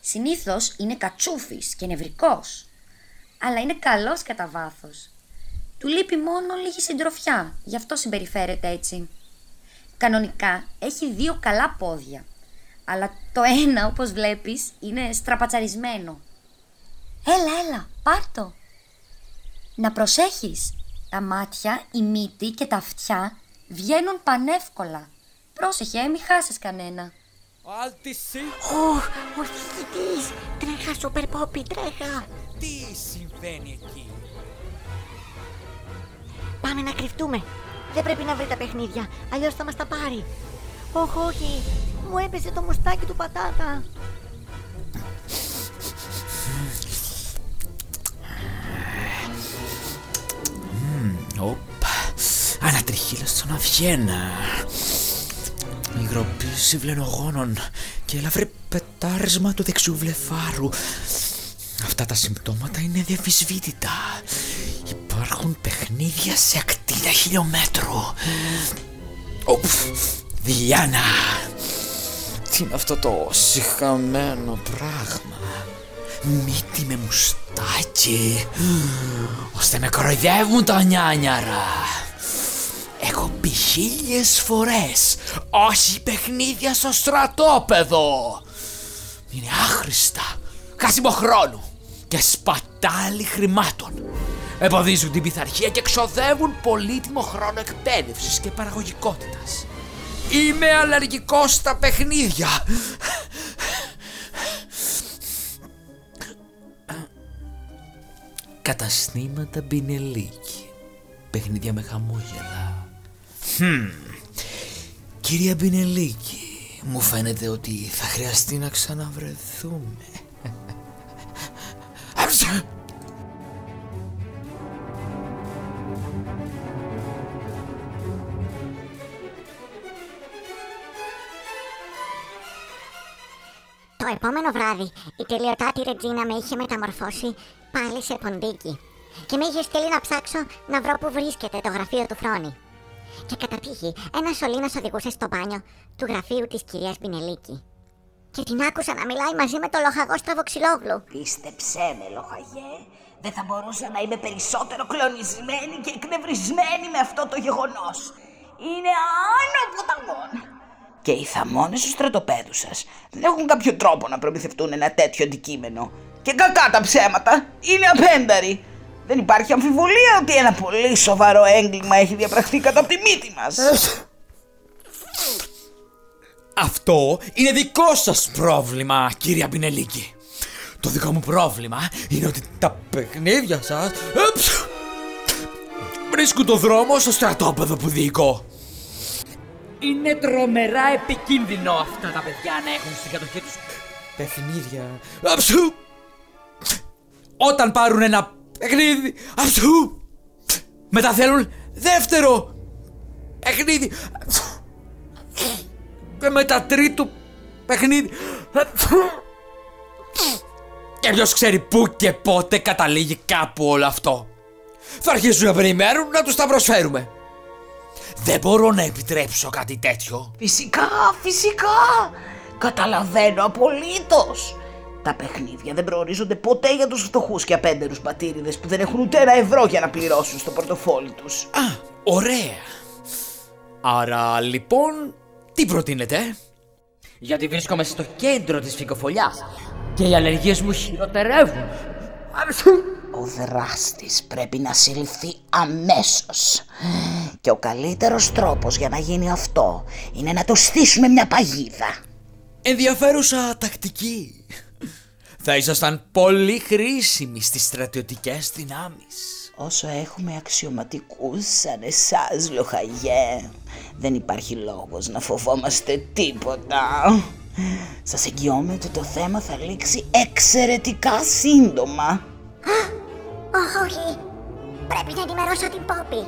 Συνήθως είναι κατσούφης και νευρικός, αλλά είναι καλός κατά βάθος. Του λείπει μόνο λίγη συντροφιά, γι' αυτό συμπεριφέρεται έτσι. Κανονικά έχει δύο καλά πόδια, αλλά το ένα, όπως βλέπεις, είναι στραπατσαρισμένο. Έλα, πάρ' το. Να προσέχεις, τα μάτια, η μύτη και τα αυτιά βγαίνουν πανεύκολα. Πρόσεχε, μη χάσεις κανένα. Ο θυσιτής, τρέχα Super Poppy, τρέχα. Τι συμβαίνει εκεί? Πάμε να κρυφτούμε. Δεν πρέπει να βρει τα παιχνίδια, αλλιώς θα μας τα πάρει. Όχι, μου έπεσε το μουστάκι του πατάτα. Ανατριχύλος στον αυγένα. Υγροπή βλενογόνων και ελαφρύ πετάρισμα του δεξιού βλεφάρου. Αυτά τα συμπτώματα είναι αδιαφυσβήτητα. Υπάρχουν παιχνίδια σε ακτίνα χιλιόμετρου. Διάνα. Τι είναι αυτό το σιχαμένο πράγμα? Μύτη με μουστάκι, ώστε με κοροϊδεύουν τα νιάνιαρα. Έχω πει 1000 φορές, όχι παιχνίδια στο στρατόπεδο. Είναι άχρηστα, χάσιμο χρόνου και σπατάλη χρημάτων. Εμποδίζουν την πειθαρχία και εξοδεύουν πολύτιμο χρόνο εκπαίδευσης και παραγωγικότητας. Είμαι αλλεργικός στα παιχνίδια. Καταστήματα Πινελίκη. Παιχνίδια με χαμόγελα. Κυρία Πινελίκη, μου φαίνεται ότι θα χρειαστεί να ξαναβρεθούμε. Το επόμενο βράδυ η τελειωτάτη Ρετζίνα με είχε μεταμορφώσει πάλι σε ποντίκι και με είχε στείλει να ψάξω να βρω που βρίσκεται το γραφείο του Φρόνη. Και κατά τύχη ένας σωλήνας οδηγούσε στο μπάνιο του γραφείου της κυρίας Πινελίκη και την άκουσα να μιλάει μαζί με το λοχαγό Τραβοξυλόγλου. Πίστεψέ με, λοχαγέ, δεν θα μπορούσα να είμαι περισσότερο κλονισμένη και εκνευρισμένη με αυτό το γεγονός. Είναι άνω από τα μόνα. Και οι θαμώνες του στρατοπέδου σας δεν έχουν κάποιο τρόπο να προμηθευτούν ένα τέτοιο αντικείμενο. Και κακά τα ψέματα, είναι απένταροι. Δεν υπάρχει αμφιβολία ότι ένα πολύ σοβαρό έγκλημα έχει διαπραχθεί κατά από τη μύτη μας. Αυτό είναι δικό σας πρόβλημα, κυρία Πινελίκη. Το δικό μου πρόβλημα είναι ότι τα παιχνίδια σας βρίσκουν το δρόμο στο στρατόπεδο που διοικώ. Είναι τρομερά επικίνδυνο αυτά τα παιδιά να έχουν στην κατοχή τους παιχνίδια. Όταν πάρουν ένα παιχνίδι, μετά θέλουν δεύτερο παιχνίδι και μετά τρίτο παιχνίδι. Και ποιος ξέρει πού και πότε καταλήγει κάπου όλο αυτό. Θα αρχίσουν να περιμένουν να τους τα προσφέρουμε. Δεν μπορώ να επιτρέψω κάτι τέτοιο. Φυσικά. Καταλαβαίνω απολύτως. Τα παιχνίδια δεν προορίζονται ποτέ για τους φτωχούς και απέντερους πατήριδες που δεν έχουν ούτε 1 ευρώ για να πληρώσουν στο πορτοφόλι τους. Α, ωραία. Άρα λοιπόν, τι προτείνετε? Γιατί βρίσκομαι στο κέντρο της φυκοφολιάς και οι αλλεργίες μου χειροτερεύουν. Ο δράστης πρέπει να συλληφθεί αμέσως. Και ο καλύτερος τρόπος για να γίνει αυτό είναι να του στήσουμε μια παγίδα. Ενδιαφέρουσα τακτική. Θα ήσασταν πολύ χρήσιμοι στις στρατιωτικές δυνάμεις. Όσο έχουμε αξιωματικούς σαν εσάς, λοχαγέ, δεν υπάρχει λόγος να φοβόμαστε τίποτα. Σας εγγυώμαι ότι το θέμα θα λήξει εξαιρετικά σύντομα. Όχι, πρέπει να ενημερώσω την Poppy.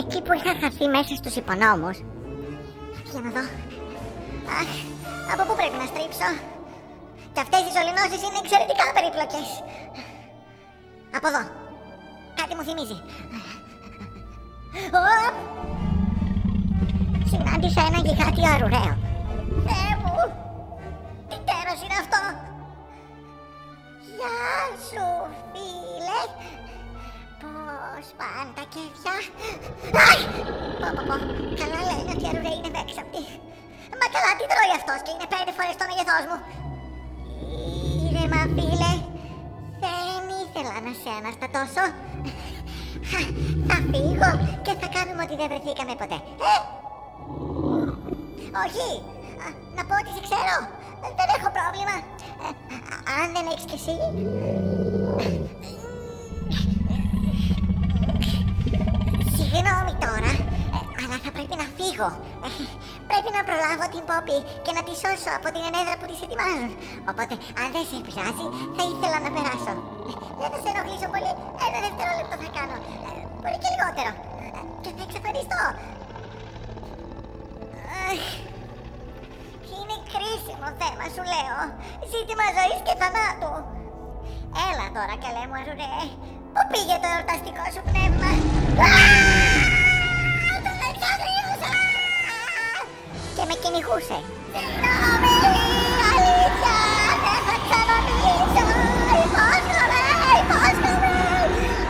Εκεί που είχα χαθεί μέσα στους υπονόμους. Για να δω. Αχ, από πού πρέπει να στρίψω? Και αυτές οι σωληνώσεις είναι εξαιρετικά περίπλοκες. Από εδώ. Κάτι μου θυμίζει. Συνάντησα ένα γιγάντιο αρουραίο. Θεέ μου, τι τέρος είναι αυτό? Γεια σου, φίλε. Πώς πάνε τα κέφια? Αχ! Καλά λένε ότι οι αρουραίοι είναι βέξαπτοι. Μα καλά, τι τρώει αυτός και είναι 5 φορές το μεγεθός μου. Ήρεμα, φίλε. Δεν ήθελα να σε αναστατώσω. Θα φύγω και θα κάνουμε ότι δεν βρεθήκαμε ποτέ. Όχι! Να πω ότι σε ξέρω. Δεν έχω πρόβλημα. Αν δεν έχεις κι εσύ. Συγγνώμη τώρα, αλλά θα πρέπει να φύγω. Πρέπει να προλάβω την Poppy και να τη σώσω από την ενέδρα που τη ετοιμάζουν. Οπότε, αν δεν σε πειράζει, θα ήθελα να περάσω. Δεν θα σε ενοχλήσω πολύ. 1 δευτερόλεπτο θα κάνω. Πολύ και λιγότερο. Και θα εξαφανιστώ. Είναι κρίσιμο θέμα, σου λέω. Ζήτημα ζωής και θανάτου. Έλα τώρα καλέ μου Αρουρέ. Πού πήγε το εορταστικό σου πνεύμα? Το λαριό γρήγοσα και με κυνηγούσε. Συγγνώμη, αλήθεια, δεν θα ξαναμίσω. Υπόσχομαι, υπόσχομαι.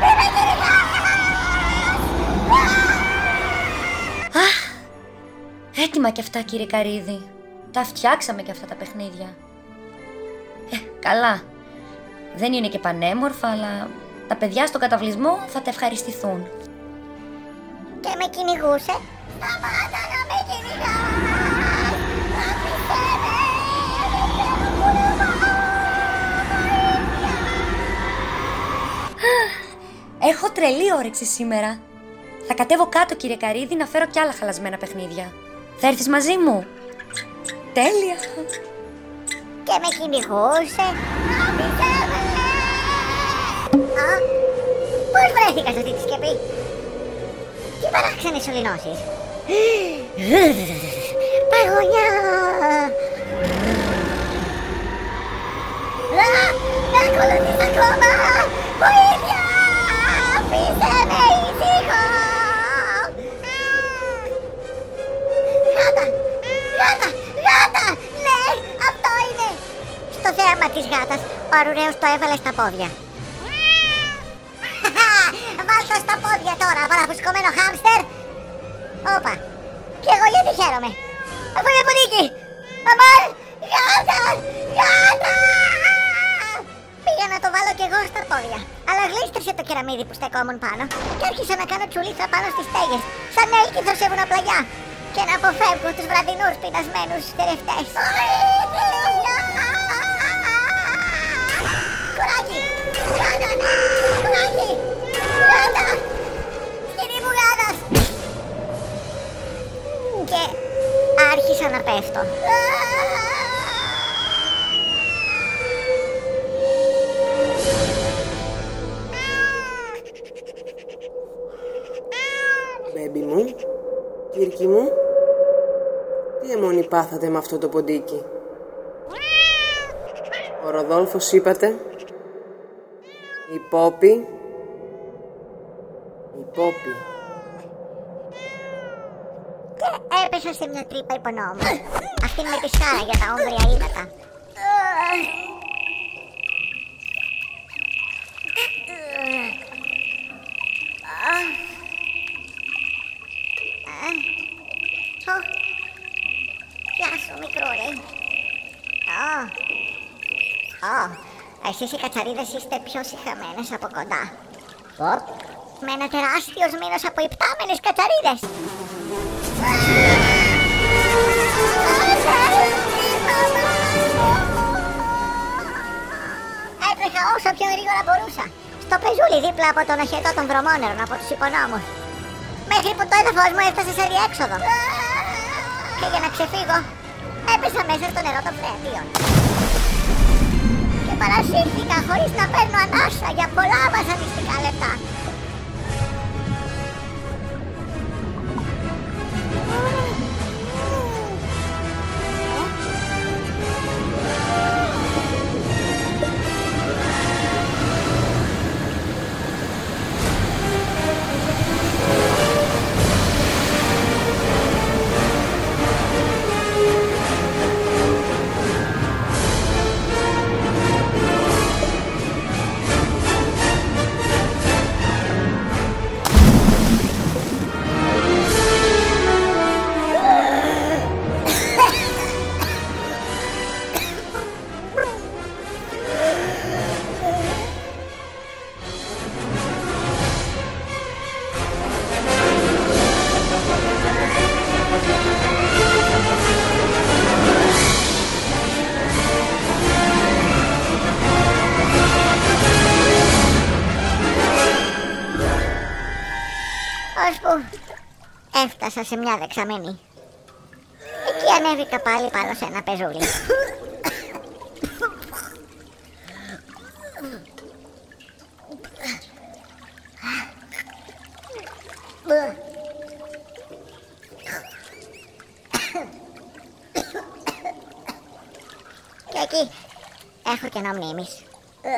Μη με κυνηγάς. Αχ, έτοιμα κι αυτά κύριε Καρύδη. Τα φτιάξαμε κι αυτά τα παιχνίδια. Καλά. Δεν είναι και πανέμορφα, αλλά τα παιδιά στον καταβλισμό θα τα ευχαριστηθούν. Και με κυνηγούσε. Σταμάτα να με κυνηγάς! Αφήστε με! Έχω τρελή όρεξη σήμερα. Θα κατέβω κάτω κύριε Καρύδη να φέρω κι άλλα χαλασμένα παιχνίδια. Θα έρθεις μαζί μου? Τέλεια! Και με κυνηγούσε. Αφήστε με! Πώς βρέθηκα σε αυτή τη σκεπή? Τι παράξενες σωληνώσεις. Παγωνιά! Με ακολουθείς ακόμα! Βοήθεια! Αφήστε με ησύχο! Γάτα! Γάτα! Γάτα! Ναι! Αυτό είναι! Στο θέαμα της γάτας ο Αρουραίος το έβαλε στα πόδια. Βάλτο στα πόδια τώρα, παραφουσκωμένο χάμστερ. Όπα, και εγώ γιατί χαίρομαι. Αφού είναι πονίκι. Αμάν, γάτα, γάτα. Πήγα να το βάλω κι εγώ στα πόδια. Αλλά γλίστρισε το κεραμίδι που στεκόμουν πάνω και άρχισα να κάνω τσουλήθρα πάνω στις στέγες. Σαν έλκυθος ήμουν πλαγιά. Και να αποφεύγω τους βραδινούς πεινασμένους στερευτές. Κουράκι, γάτα, κουράκι. Γάτα! Σκηνή μου γάτας! Και άρχισα να πέφτω. Μπέμπι μου, κύρκι μου, τι αιμονή πάθατε με αυτό το ποντίκι? Ο Ροδόλφος είπατε, η Πόπη, Πόπι. Και έπεσα σε μια τρύπα υπονόμου. Αυτή με τη σκάρα για τα όμβρια ύδατα. Γεια σου μικρό ρε. Εσείς οι κατσαρίδες είστε πιο συχαμένες από κοντά. Με ένα τεράστιο μήνος από υπτάμενες κατσαρίδες. Έτρεχα όσο πιο γρήγορα μπορούσα. Στο πεζούλι δίπλα από τον οχετό των βρωμόνερων από τους υπονόμους. Μέχρι που το έδαφος μου έφτασε σε διέξοδο. Και για να ξεφύγω, έπεσα μέσα στο νερό των φρέδιων. Και παρασύρθηκα χωρίς να παίρνω ανάσα για πολλά βασανιστικά λεπτά. Έφτασα σε μια δεξαμενή. Εκεί ανέβηκα πάλι πάνω σε ένα πεζούλι. Και εκεί έχω κενό μνήμης.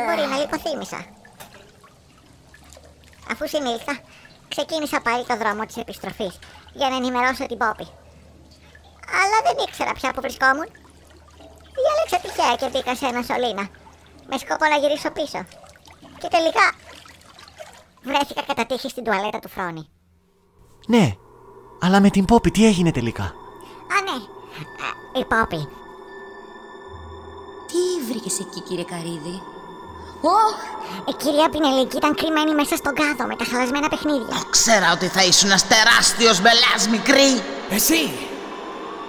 Μπορεί να λιποθύμησα. Αφού συνήλθα, ξεκίνησα πάλι το δρόμο της επιστροφής για να ενημερώσω την Πόπη. Αλλά δεν ήξερα πια που βρισκόμουν. Διάλεξα τυχαία και μπήκα σε ένα σωλήνα, με σκόπο να γυρίσω πίσω. Και τελικά βρέθηκα κατά τύχη στην τουαλέτα του Φρόνη. Ναι, αλλά με την Πόπη τι έγινε τελικά? Α, ναι, η Πόπη. Τι βρήκες εκεί, κύριε Καρύδη? Η κυρία Πινελίκη ήταν κρυμμένη μέσα στον κάδο με τα χαλασμένα παιχνίδια. Ξέρα ότι θα ήσουν ένας τεράστιος μπελάς, μικρή. Εσύ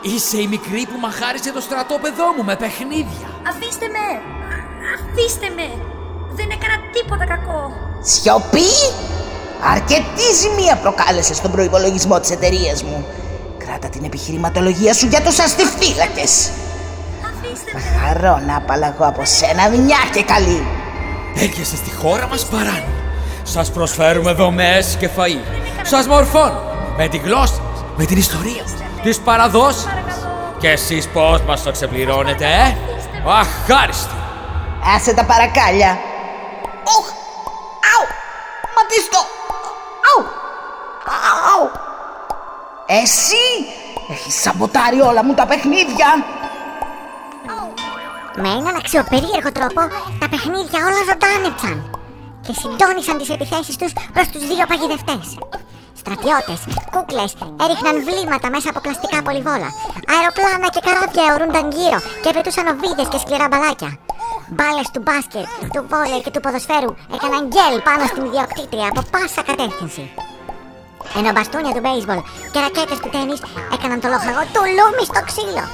είσαι η μικρή που μαχάρισε το στρατόπεδό μου με παιχνίδια. Αφήστε με, αφήστε με. Δεν έκανα τίποτα κακό. Σιωπή. Αρκετή ζημία προκάλεσε στον προϋπολογισμό της εταιρείας μου. Κράτα την επιχειρηματολογία σου για τους αστιφύλακες. Αφήστε με. Θα χαρώ να απαλλαγώ από σένα, μια και καλή. Έρχεσαι στη χώρα μας παράνομα. Σας προσφέρουμε δομές και φαΐ. Σας μορφώνουμε με τη γλώσσα μας, με την ιστορία μας, τις παραδόσεις μας. Και εσείς πώς μας το ξεπληρώνετε, Αχάριστη! Άσε τα παρακάλια. Οχ! Αου! Ματίστο! Αου! Αου! Εσύ έχεις σαμποτάρει όλα μου τα παιχνίδια. Με έναν αξιοπερίεργο τρόπο, τα παιχνίδια όλα ζωντάνεψαν και συντόνισαν τις επιθέσεις τους προς τους δύο παγιδευτές. Στρατιώτες, κούκλες, έριχναν βλήματα μέσα από πλαστικά πολυβόλα. Αεροπλάνα και καράβια αιωρούνταν γύρω και πετούσαν οβίδες και σκληρά μπαλάκια. Μπάλες του μπάσκετ, του βόλεϊ και του ποδοσφαίρου έκαναν γκέλ πάνω στην ιδιοκτήτρια από πάσα κατεύθυνση. Ενώ μπαστούνια του μπέιζμπολ και ρακέτες του τένις έκαναν το λοχαγό του λούμι στο ξύλο.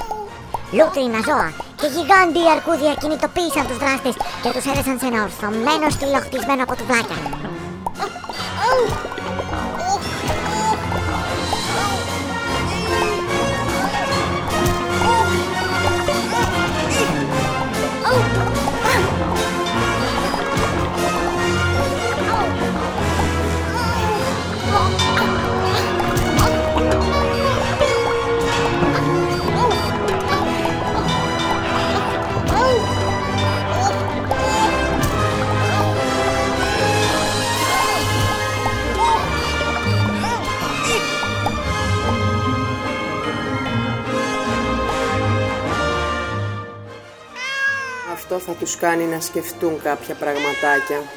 Λούτρινα ζώα και γιγάντια αρκούδια κινητοποίησαν τους δράστες και τους έδεσαν σε ένα ορθωμένο σκύλο χτισμένο από τουβλάκια. Αυτό θα τους κάνει να σκεφτούν κάποια πραγματάκια. Σε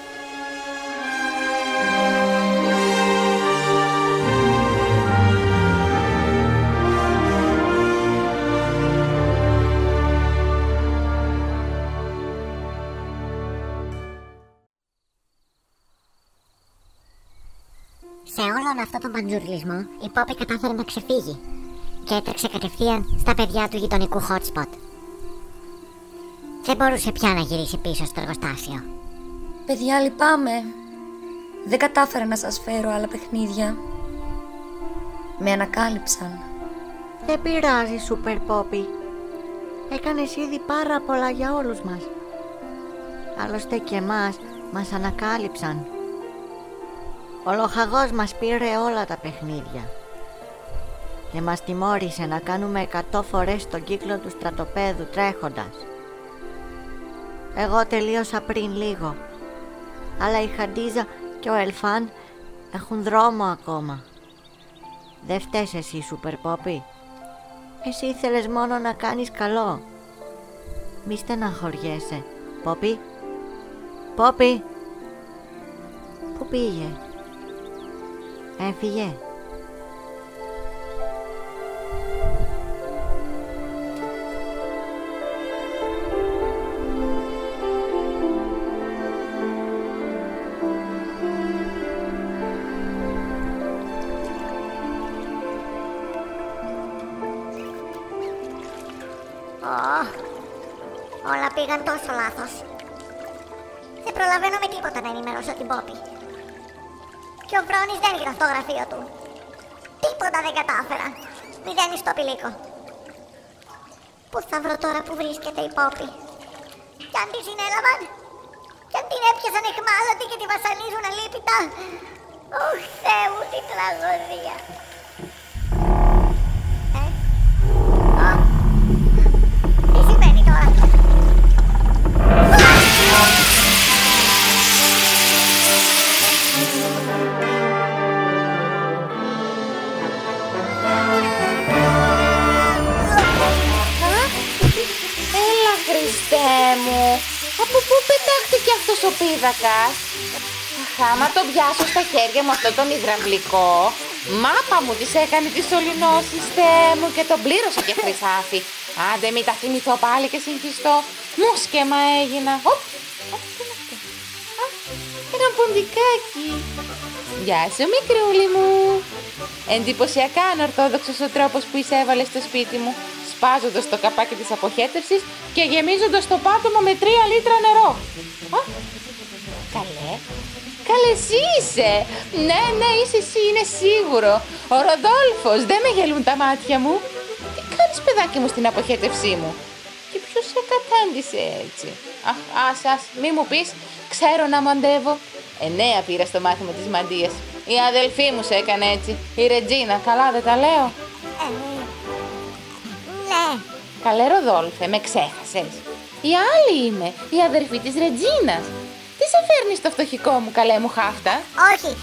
όλον αυτόν τον παντζουρλισμό η Πόπη κατάφερε να ξεφύγει και έτρεξε κατευθείαν στα παιδιά του γειτονικού hotspot. Δεν μπορούσε πια να γυρίσει πίσω στο εργοστάσιο. Παιδιά, λυπάμαι. Δεν κατάφερα να σας φέρω άλλα παιχνίδια. Με ανακάλυψαν. Δεν πειράζει, Super Poppy. Έκανες ήδη πάρα πολλά για όλους μας. Άλλωστε και εμάς μας ανακάλυψαν. Ο λοχαγός μας πήρε όλα τα παιχνίδια και μας τιμώρησε να κάνουμε 100 φορές τον κύκλο του στρατοπέδου τρέχοντας. Εγώ τελείωσα πριν λίγο, αλλά η Χαντίζα και ο Ελφάν έχουν δρόμο ακόμα. Δεν φταίς εσύ, Super Poppy. Εσύ ήθελες μόνο να κάνεις καλό. Μη στεναχωριέσαι, Poppy. Poppy! Πού πήγε? Έφυγε. Όλα πήγαν τόσο λάθος. Δεν προλαβαίνω με τίποτα να ενημερώσω την Πόπη. Και ο Βρώνης δεν γράφει το γραφείο του. Τίποτα δεν κατάφερα. Μηδένι στο πηλίκο. Πού θα βρω τώρα που βρίσκεται η Πόπη? Κι αν τη συνέλαβαν, κι αν την έπιασαν αιχμάλωτη και τη βασανίζουν αλίπητα. Ω Θεού, τι τραγωδία. Τι σημαίνει τώρα? και αυτός ο πίδακας. Άμα τον πιάσω στα χέρια μου αυτό τον υδραυλικό, μάπα μου τις έκανε τις σωληνώσεις, Θεέ μου, και τον πλήρωσα και χρυσάφι. Άντε μην τα θυμηθώ πάλι και συγχυστώ. Μουσκεμα έγινα. Ένα ποντικάκι. Γεια σου μικρούλι μου. Εντυπωσιακά ανορθόδοξος ο τρόπος που εισέβαλε στο σπίτι μου, σπάζοντας το καπάκι της αποχέτευσης και γεμίζοντας το πάτωμα με 3 λίτρα νερό. Καλέ. Καλέ εσύ είσαι. Ναι, ναι, είσαι εσύ, είναι σίγουρο. Ο Ροδόλφος, δεν με γελούν τα μάτια μου. Τι κάνεις παιδάκι μου στην αποχέτευσή μου? Και ποιος σε κατάντησε έτσι? Ας, μη μου πεις, ξέρω να μαντεύω. 9 πήρα στο μάθημα της μαντείας. Η αδελφή μου σε έκανε έτσι, η Ρετζίνα, καλά δεν τα λέω? Ναι. Καλέ Ροδόλφε, με ξέχασες. Η άλλη είμαι, η αδερφή της Ρετζίνας. Τι σε φέρνεις στο φτωχικό μου, καλέ μου χάφτα? Όχι,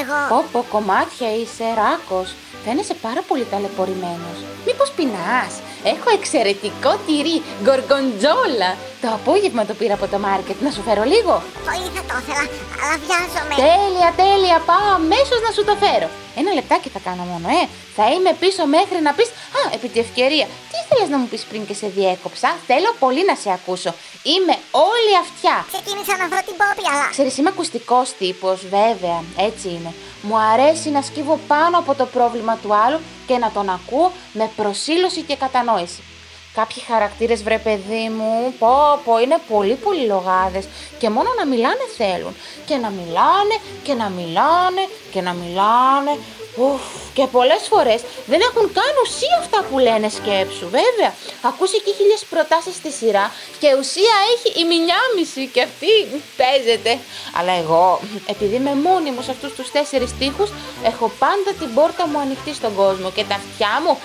εγώ... Πόπο, κομμάτια είσαι, ράκος. Φαίνεσαι πάρα πολύ ταλαιπωρημένος. Μήπως πεινάς? Έχω εξαιρετικό τυρί, γκοργοντζόλα. Το απόγευμα το πήρα από το μάρκετ, να σου φέρω λίγο? Πολύ θα το ήθελα, αλλά βιάζομαι. Τέλεια, τέλεια, πάω αμέσως να σου το φέρω. 1 λεπτάκι θα κάνω μόνο, Θα είμαι πίσω μέχρι να πεις... Α, επί τη ευκαιρία, τι ήθελες να μου πεις πριν και σε διέκοψα? Θέλω πολύ να σε ακούσω. Είμαι όλη αυτιά. Ξεκίνησα να βρω την Πόπη, αλλά... Ξέρεις, είμαι ακουστικός τύπος, βέβαια, έτσι είναι. Μου αρέσει να σκύβω πάνω από το πρόβλημα του άλλου και να τον ακούω με προσήλωση και κατανόηση. Κάποιοι χαρακτήρες, βρε παιδί μου, πω, είναι πολύ πολύ λογάδες και μόνο να μιλάνε θέλουν. Και να μιλάνε. Και πολλές φορές δεν έχουν καν ουσία αυτά που λένε, σκέψου. Βέβαια, ακούσει και 1000 προτάσεις στη σειρά και ουσία έχει η μηνιάμιση και αυτή παίζεται. Αλλά εγώ, επειδή είμαι μόνη μου σε αυτούς τους 4 τοίχους, έχω πάντα την πόρτα μου ανοιχτή στον κόσμο και τα αυτιά μου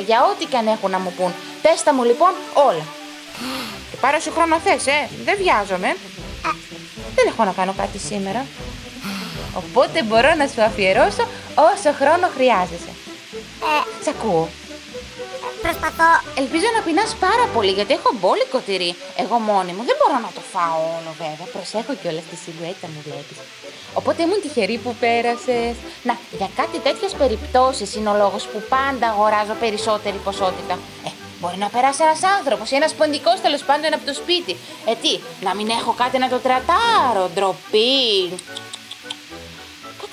14 για ό,τι και αν έχουν να μου πουν. Τέστα μου λοιπόν όλα. Και πάρε σου χρόνο θες, δεν βιάζομαι. Δεν έχω να κάνω κάτι σήμερα. Οπότε μπορώ να σου αφιερώσω όσο χρόνο χρειάζεσαι. Σ' ακούω. Προσπαθώ. Ελπίζω να πεινάς πάρα πολύ, γιατί έχω μπόλικο τυρί. Εγώ μόνη μου δεν μπορώ να το φάω όλο, βέβαια. Προσέχω κιόλας τη σιλουέτα μου, βλέπεις. Οπότε ήμουν τυχερή που πέρασες. Να, για κάτι τέτοιες περιπτώσεις είναι ο λόγος που πάντα αγοράζω περισσότερη ποσότητα. Μπορεί να περάσει ένας άνθρωπος ή ένας ποντικός, τέλος πάντων, από το σπίτι. Τι, να μην έχω κάτι να το τρατάρω, ντροπή.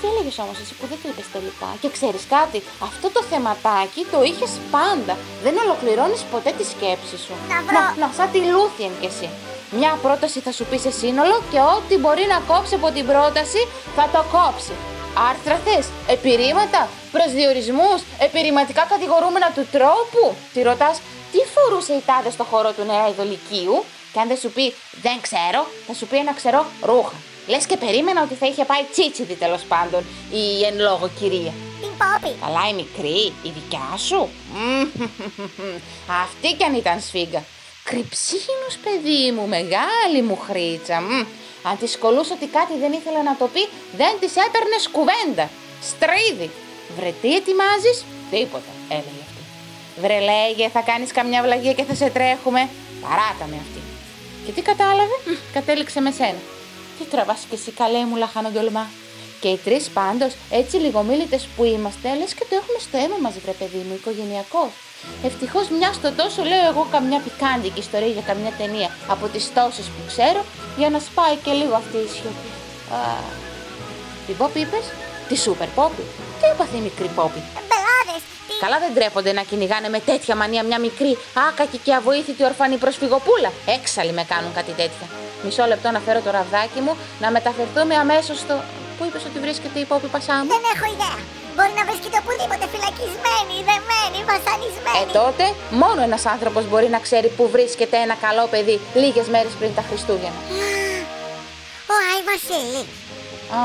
Τι έλεγες όμως εσύ που δεν το είπες τελικά? Και ξέρεις κάτι, αυτό το θεματάκι το είχες πάντα. Δεν ολοκληρώνεις ποτέ τη σκέψη σου. Να, σαν τη Λούθιεν κι εσύ. Μια πρόταση θα σου πει σε σύνολο και ό,τι μπορεί να κόψει από την πρόταση θα το κόψει. Άρθρα θες, επιρρήματα, προσδιορισμούς, επιρρηματικά κατηγορούμενα του τρόπου. Τη ρωτάς τι φορούσε η τάδε στο χώρο του νεαίου λυκείου, και αν δεν σου πει δεν ξέρω, θα σου πει ένα ξερό ρούχα. Λες και περίμενα ότι θα είχε πάει τσίτσιδη, τέλος πάντων, η εν λόγω κυρία. Την Πόπη. Καλά η μικρή, η δικιά σου. Αυτή κι αν ήταν σφίγγα. Κρυψίνους, παιδί μου, μεγάλη μου χρίτσα. Αν της κολούσε ότι κάτι δεν ήθελε να το πει, δεν της έπαιρνε κουβέντα. Στρίδι. Βρε τι ετοιμάζεις? Τίποτα, έλεγε αυτή. Βρε λέγε, θα κάνεις καμιά βλαγία και θα σε τρέχουμε. Παράτα με αυτή. Και τι κατάλαβε? Κατέληξε με σένα. Τι τραβάς κι εσύ, καλέ μου λαχανοντολμά? Και οι 3 πάντως, έτσι λιγομίλητες που είμαστε, λες και το έχουμε στο αίμα μας, βρε παιδί μου, οικογενειακό. Ευτυχώς μια στο τόσο λέω εγώ καμιά πικάντικη ιστορία για καμιά ταινία από τις τόσες που ξέρω, για να σπάει και λίγο αυτή η σιωπή. Την Πόπη είπες? Τη Super Poppy. Τι έπαθε η μικρή Πόπη? Καλά δεν τρέπονται να κυνηγάνε με τέτοια μανία μια μικρή, άκακη και αβοήθητη ορφανή προσφυγοπούλα. Έξαλλοι με κάνουν κάτι τέτοια. Μισό λεπτό να φέρω το ραβδάκι μου, να μεταφερθούμε αμέσως στο... Πού είπες ότι βρίσκεται η Πόπη Πασά μου? Δεν έχω ιδέα. Μπορεί να βρίσκεται οπουδήποτε, φυλακισμένη, δεμένη, βασανισμένη. Τότε μόνο ένας άνθρωπος μπορεί να ξέρει που βρίσκεται ένα καλό παιδί λίγες μέρες πριν τα Χριστούγεννα. Ο Άγιος Βασίλης.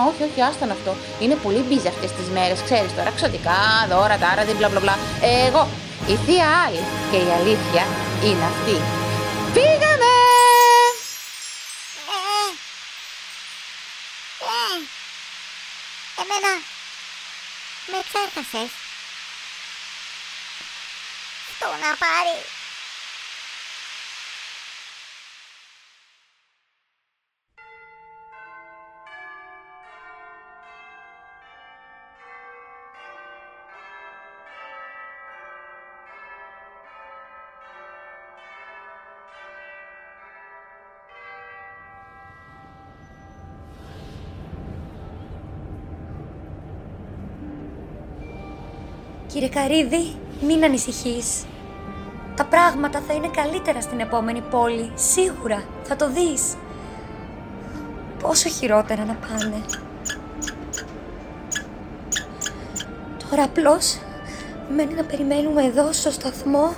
Όχι, άστον αυτό. Είναι πολύ μπίζα αυτές τις μέρες, ξέρεις τώρα. Ξωτικά, δώρα, τάρα, διπλα, μπλα, μπλα. Εγώ, η θεία άλλη. Και η αλήθεια είναι αυτή. Πήγαμε! Εμένα... με ξέχασες. Αυτό να πάρει... Κύριε Καρύδη, μην ανησυχείς. Τα πράγματα θα είναι καλύτερα στην επόμενη πόλη, σίγουρα, θα το δεις. Πόσο χειρότερα να πάνε. Τώρα απλώς μένει να περιμένουμε εδώ στο σταθμό,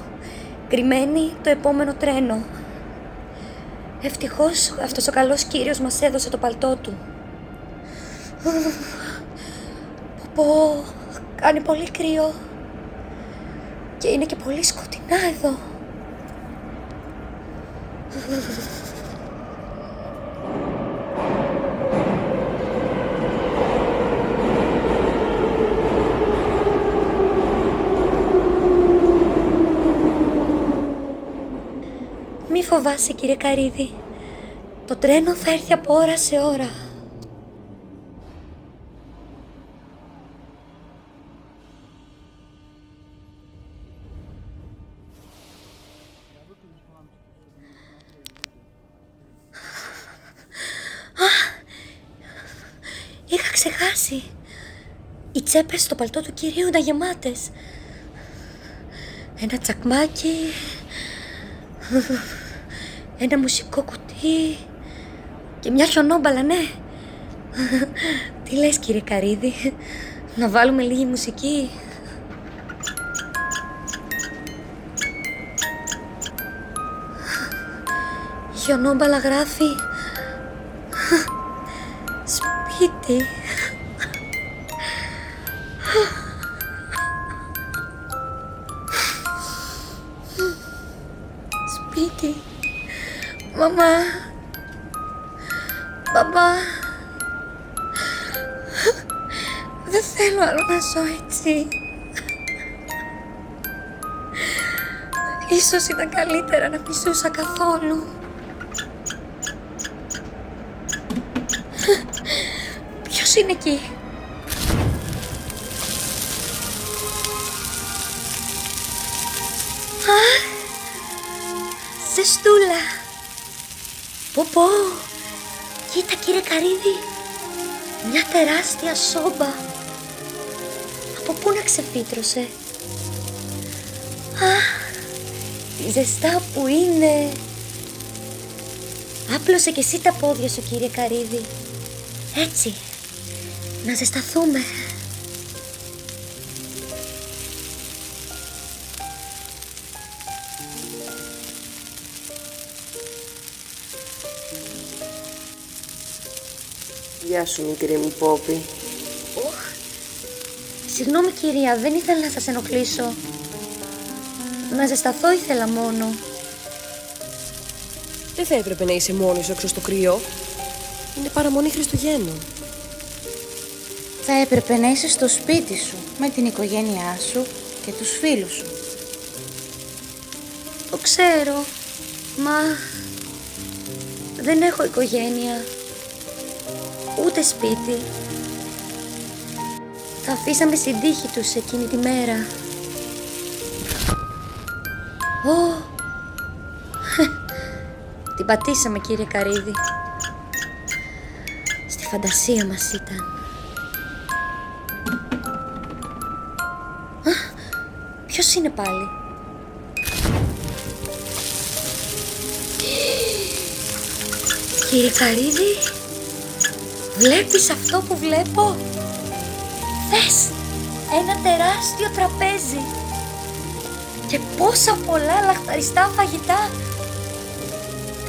κρυμμένοι, το επόμενο τρένο. Ευτυχώς αυτός ο καλός κύριος μας έδωσε το παλτό του. Πω, κάνει πολύ κρύο. Και είναι και πολύ σκοτεινά εδώ. Μη φοβάσαι, κύριε Καρύδη. Το τρένο θα έρθει από ώρα σε ώρα. Είχα ξεχάσει. Οι τσέπες στο παλτό του κυρίου ήταν γεμάτες. Ένα τσακμάκι. Ένα μουσικό κουτί. Και μια χιονόμπαλα, ναι. Τι λες, κύριε Καρύδη? Να βάλουμε λίγη μουσική? Η χιονόμπαλα γράφει σπίτι. Σπίτι. Μαμά. Μπαμπά. Δεν θέλω άλλο να ζω έτσι. Ίσως ήταν καλύτερα να μην ζούσα καθόλου. Ποιος είναι εκεί? Α, ζεστούλα. Πω πω, κοίτα, κύριε Καρύδη, μια τεράστια σόμπα. Από πού να ξεφύτρωσε? Α, ζεστά που είναι. Άπλωσε κι εσύ τα πόδια σου, κύριε Καρύδη. Έτσι, να ζεσταθούμε. Γεια σου, μικρή μου Πόπη. Συγγνώμη, κυρία, δεν ήθελα να σας ενοχλήσω. Να ζεσταθώ ήθελα μόνο. Δεν θα έπρεπε να είσαι μόνος έξω στο κρύο. Είναι παραμονή Χριστουγέννων. Θα έπρεπε να είσαι στο σπίτι σου, με την οικογένειά σου και τους φίλους σου. Το ξέρω, μα δεν έχω οικογένεια, ούτε σπίτι. Τα αφήσαμε στην τύχη τους εκείνη τη μέρα. Την πατήσαμε, κύριε Καρύδη. Στη φαντασία μας ήταν. Ποιος είναι πάλι? Κύριε Καρύδη, βλέπεις αυτό που βλέπω? Θες ένα τεράστιο τραπέζι και πόσα πολλά λαχταριστά φαγητά.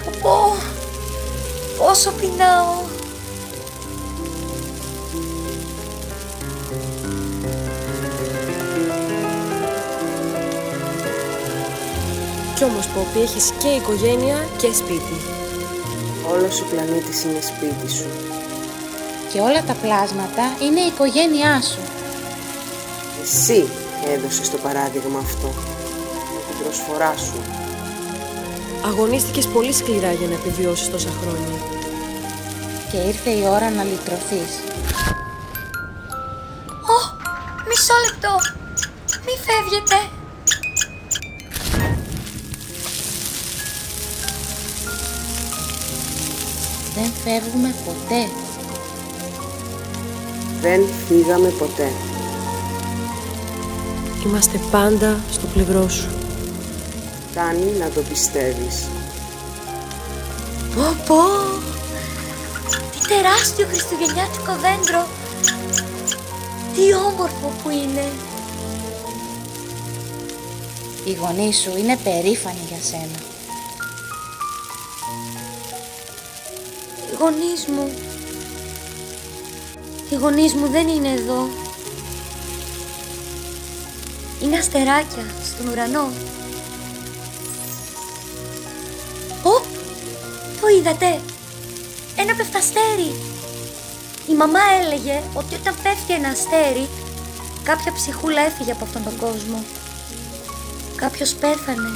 Πω πω, πόσο πεινάω. Κι όμως, Πόπη, έχεις και οικογένεια και σπίτι. Όλος ο πλανήτης είναι σπίτι σου. Και όλα τα πλάσματα είναι η οικογένειά σου. Εσύ έδωσες το παράδειγμα αυτό, με την προσφορά σου. Αγωνίστηκες πολύ σκληρά για να επιβιώσεις τόσα χρόνια. Και ήρθε η ώρα να λυτρωθείς. Μισό λεπτό! Μη φεύγετε! Δεν φεύγουμε ποτέ. Δεν φύγαμε ποτέ. Είμαστε πάντα στο πλευρό σου. Φτάνει να το πιστεύεις. Πω πω! Τι τεράστιο χριστουγεννιάτικο δέντρο! Τι όμορφο που είναι! Οι γονείς σου είναι περήφανοι για σένα. Οι γονείς μου... Οι γονείς μου δεν είναι εδώ. Είναι αστεράκια στον ουρανό. Ω! Το είδατε! Ένα πεφταστέρι! Η μαμά έλεγε ότι όταν πέφτει ένα αστέρι, κάποια ψυχούλα έφυγε από αυτόν τον κόσμο. Κάποιος πέθανε.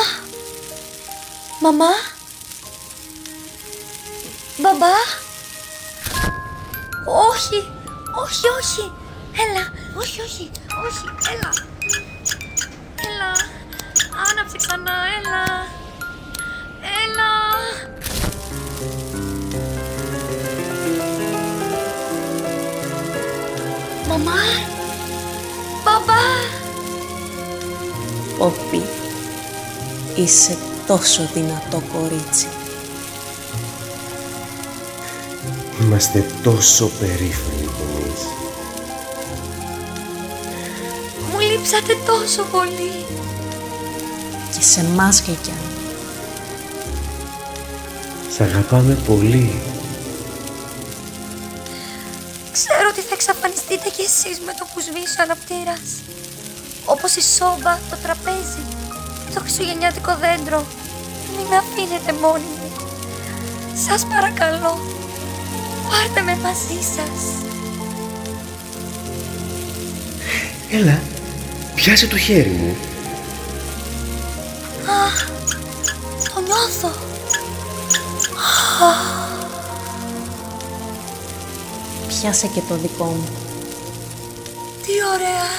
Α! Μαμά! Μπαμπά! Όχι! Όχι, όχι! Έλα! Όχι, όχι! Όχι! Έλα! Έλα! Άναψε ξανά! Έλα! Έλα! Μαμά! Μπαμπά! Πόπι, είσαι τόσο δυνατό κορίτσι. Είμαστε τόσο περήφανοι κι εμείς. Μου λείψατε τόσο πολύ. Και σε εμάς και κι αν. Σ' αγαπάμε πολύ. Ξέρω ότι θα εξαφανιστείτε κι εσείς με το που σβήσει ο αναπτήρας. Όπως η σόμπα, το τραπέζι, το χριστουγεννιάτικο δέντρο. Μην με αφήνετε μόνοι μου. Σας παρακαλώ. Πάρτε με μαζί σας. Έλα, πιάσε το χέρι μου. Αχ, το νιώθω. Πιάσε και το δικό μου. Τι ωραία.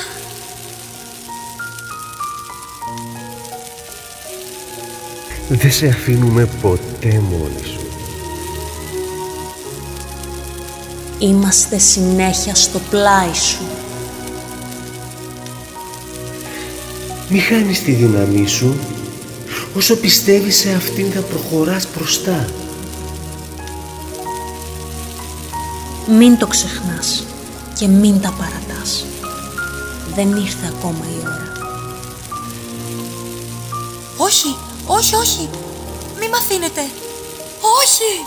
Δεν σε αφήνουμε ποτέ μόνοι σου. Είμαστε συνέχεια στο πλάι σου. Μη χάνεις τη δύναμή σου. Όσο πιστεύεις σε αυτήν θα προχωράς μπροστά. Μην το ξεχνάς και μην τα παρατάς. Δεν ήρθε ακόμα η ώρα. Όχι, όχι, όχι. Μη μ' αφήνετε. Όχι.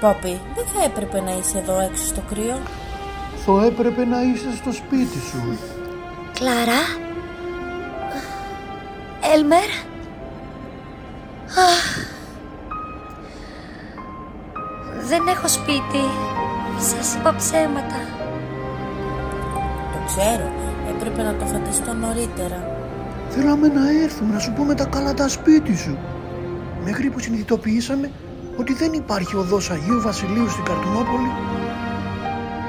Πόπι, δεν θα έπρεπε να είσαι εδώ έξω στο κρύο. Θα έπρεπε να είσαι στο σπίτι σου. Κλάρα. Έλμερ. Δεν έχω σπίτι. Σας είπα ψέματα. Το ξέρω. Έπρεπε να το φανταστώ νωρίτερα. Θέλαμε να έρθουμε να σου πούμε τα καλά τα σπίτι σου. Μέχρι που συνειδητοποιήσαμε ότι δεν υπάρχει οδός Αγίου Βασιλείου στην Καρτουνόπολη.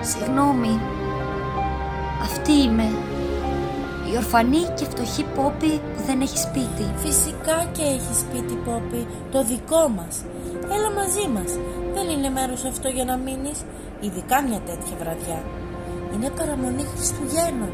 Συγγνώμη. Αυτή είμαι. Η ορφανή και φτωχή Πόπι που δεν έχει σπίτι. Φυσικά και έχει σπίτι, Πόπι. Το δικό μας. Έλα μαζί μας. Δεν είναι μέρος αυτό για να μείνεις. Ειδικά μια τέτοια βραδιά. Είναι παραμονή Χριστουγέννων.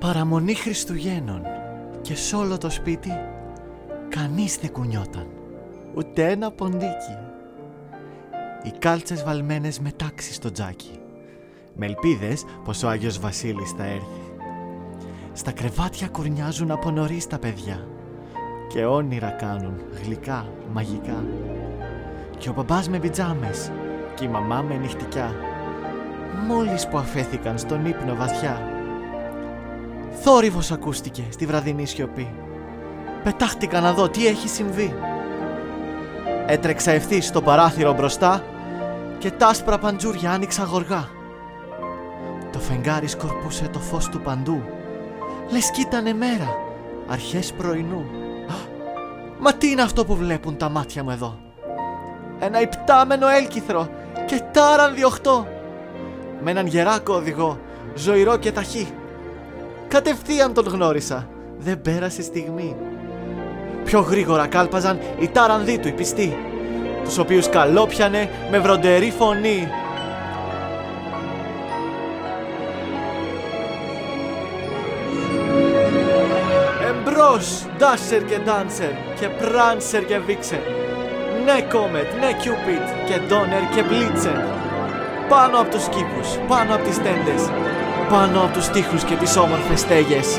Παραμονή Χριστουγέννων και σ' όλο το σπίτι κανείς δεν κουνιόταν, ούτε ένα ποντίκι. Οι κάλτσες βαλμένες με τάξη στο τζάκι, με ελπίδες πως ο Άγιος Βασίλης θα έρθει. Στα κρεβάτια κουρνιάζουν από νωρίς τα παιδιά και όνειρα κάνουν γλυκά, μαγικά. Και ο μπαμπάς με πιτζάμες και η μαμά με νυχτικιά, μόλις που αφέθηκαν στον ύπνο βαθιά. Θόρυβος ακούστηκε στη βραδινή σιωπή. Πετάχτηκα να δω τι έχει συμβεί. Έτρεξα ευθύς στο παράθυρο μπροστά και τα άσπρα παντζούρια άνοιξα γοργά. Το φεγγάρι σκορπούσε το φως του παντού, λες κι ήτανε μέρα, αρχές πρωινού. Μα τι είναι αυτό που βλέπουν τα μάτια μου εδώ? Ένα υπτάμενο έλκυθρο και τάραν διοχτώ, με έναν γεράκο οδηγό, ζωηρό και ταχύ. Κατευθείαν τον γνώρισα, δεν πέρασε στιγμή. Πιο γρήγορα κάλπαζαν οι τάρανδοί του οι πιστοί, τους οποίους καλόπιανε με βροντερή φωνή. Εμπρός, Ντάσσερ και Ντάνσερ και Πράνσερ και Βίξερ. Ναι Κόμετ, ναι Κιούπιτ και Ντόνερ και Πλίτσερ. Πάνω από τους κήπους, πάνω από τις τέντες, πάνω από τους τοίχους και τις όμορφες στέγες.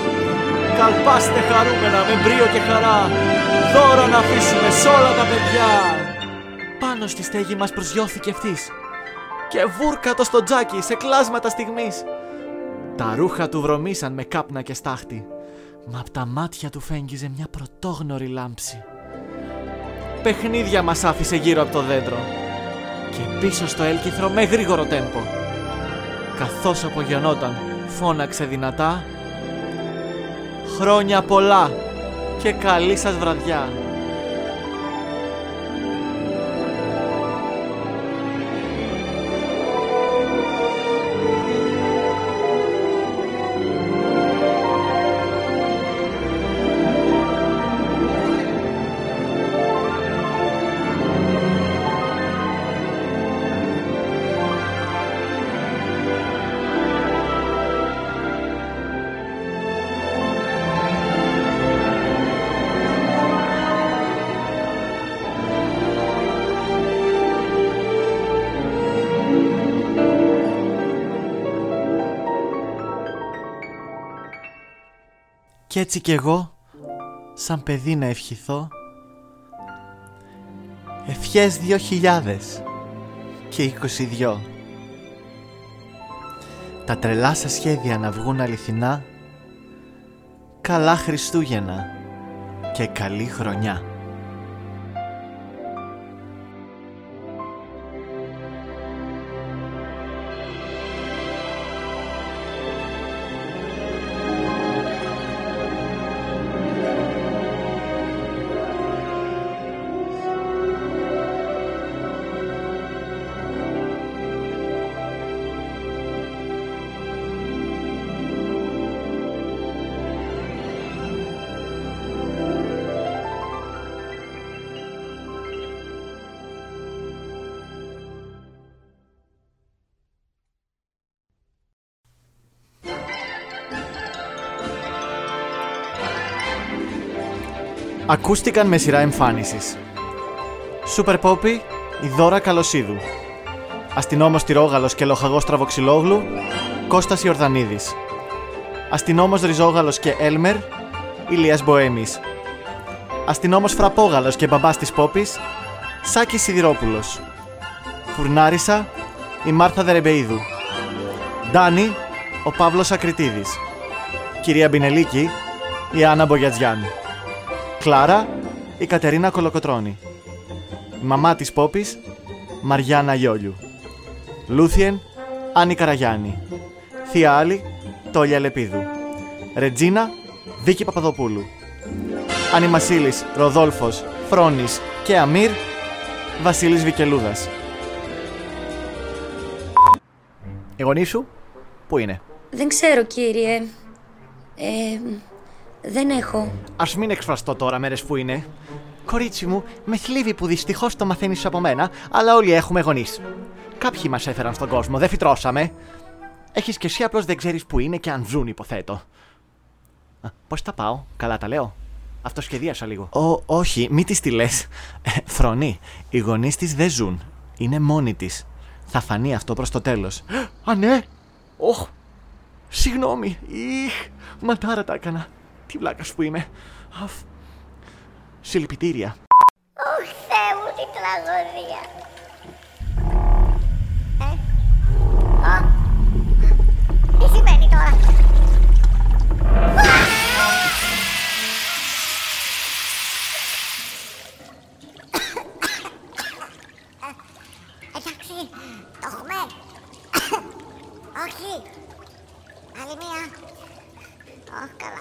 Καλπάστε χαρούμενα με μπρίο και χαρά, δώρο να αφήσουμε σ' όλα τα παιδιά. Πάνω στη στέγη μας προσγειώθηκε ευθύς και βούρκατο στο τζάκι σε κλάσματα στιγμής. Τα ρούχα του βρωμίσαν με κάπνα και στάχτη, μα απ' τα μάτια του φέγγιζε μια πρωτόγνωρη λάμψη. Παιχνίδια μας άφησε γύρω από το δέντρο και πίσω στο έλκυθρο με γρήγορο τέμπο. Καθώς απογειωνόταν φώναξε δυνατά: χρόνια πολλά και καλή σας βραδιά. Κι έτσι κι εγώ, σαν παιδί να ευχηθώ, ευχές 2022. Τα τρελά σας σχέδια να βγουν αληθινά, καλά Χριστούγεννα και καλή χρονιά. Ακούστηκαν με σειρά εμφάνισης: Super Poppy, η Δώρα Καλοσίδου, αστυνόμος Τυρόγαλος και λοχαγός Τραβοξυλόγλου, Κώστας Ιορδανίδης, αστυνόμος Ριζόγαλος και Έλμερ, Ηλίας Μποέμης, αστυνόμος Φραπόγαλος και μπαμπάς της Πόπης, Σάκης Σιδηρόπουλος, φουρνάρισα η Μάρθα Δερεμπεΐδου, Ντάνι ο Παύλος Ακριτίδης, κυρία Πινελίκη η Άννα Μπογιατζιάννη, Κλάρα η Κατερίνα Κολοκοτρώνη, η μαμά της Πόπης Μαριάννα Γιόλιου, Λούθιεν Άννη Καραγιάννη, θεία Άλλη Τόλια Λεπίδου, Ρετζίνα Βίκη Παπαδοπούλου, Άννη Βασίλης, Ροδόλφος, Φρόνης και Αμίρ Βασίλης Βικελούδας. Οι γονείς σου πού είναι? Δεν ξέρω κύριε, δεν έχω. Ας μην εκφραστώ τώρα μέρες που είναι. Κορίτσι μου, με θλίβει που δυστυχώς το μαθαίνεις από μένα, αλλά όλοι έχουμε γονείς. Κάποιοι μας έφεραν στον κόσμο, δεν φυτρώσαμε. Έχεις και εσύ, απλώς δεν ξέρεις που είναι και αν ζουν, υποθέτω. Πώς τα πάω, καλά τα λέω? Αυτοσχεδίασα λίγο. Όχι, μη της τη λες. Φρονή, οι γονείς της δεν ζουν. Είναι μόνη της. Θα φανεί αυτό προς το τέλος. Α, ναι! Οχ! Συγγνώμη! Ιχ! Ματάρα τα έκανα. Τι βλάκας που είμαι. Συλληπιτήρια. Ωχ, Θεέ μου, τι τραγωδία. Τι σημαίνει τώρα? Ακαδημία. Καλά.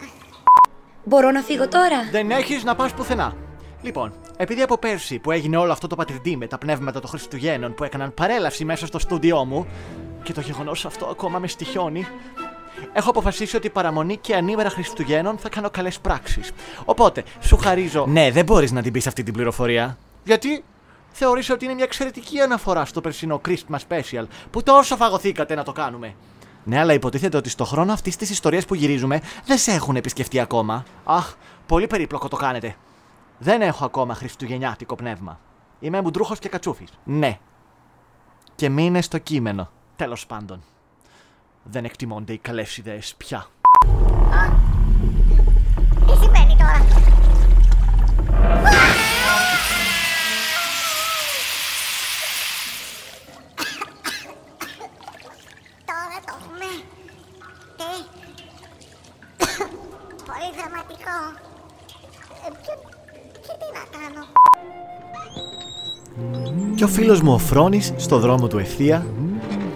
Μπορώ να φύγω τώρα? Δεν έχεις να πας πουθενά. Λοιπόν, επειδή από πέρσι που έγινε όλο αυτό το πατριντή με τα πνεύματα των Χριστουγέννων που έκαναν παρέλαση μέσα στο στούντιό μου και το γεγονός αυτό ακόμα με στοιχιώνει, έχω αποφασίσει ότι παραμονή και ανήμερα Χριστουγέννων θα κάνω καλές πράξεις. Οπότε, σου χαρίζω. Ναι, δεν μπορείς να την πεις αυτή την πληροφορία. Γιατί? Θεωρήσα ότι είναι μια εξαιρετική αναφορά στο περσινό Christmas Special που τόσο φαγωθήκατε να το κάνουμε. Ναι, αλλά υποτίθεται ότι στο χρόνο αυτής της ιστορίας που γυρίζουμε δεν σε έχουν επισκεφτεί ακόμα. Αχ, πολύ περίπλοκο το κάνετε. Δεν έχω ακόμα χριστουγεννιάτικο πνεύμα. Είμαι μουντρούχος και κατσούφης. Ναι. Και μείνε στο κείμενο. Τέλος πάντων. Δεν εκτιμώνται οι καλές ιδέες πια. Τι συμβαίνει τώρα? Τώρα το έχουμε. Τι? Πολύ δραματικό. Και τι να κάνω? Και ο φίλος μου ο Φρόνης, στο δρόμο του ευθεία,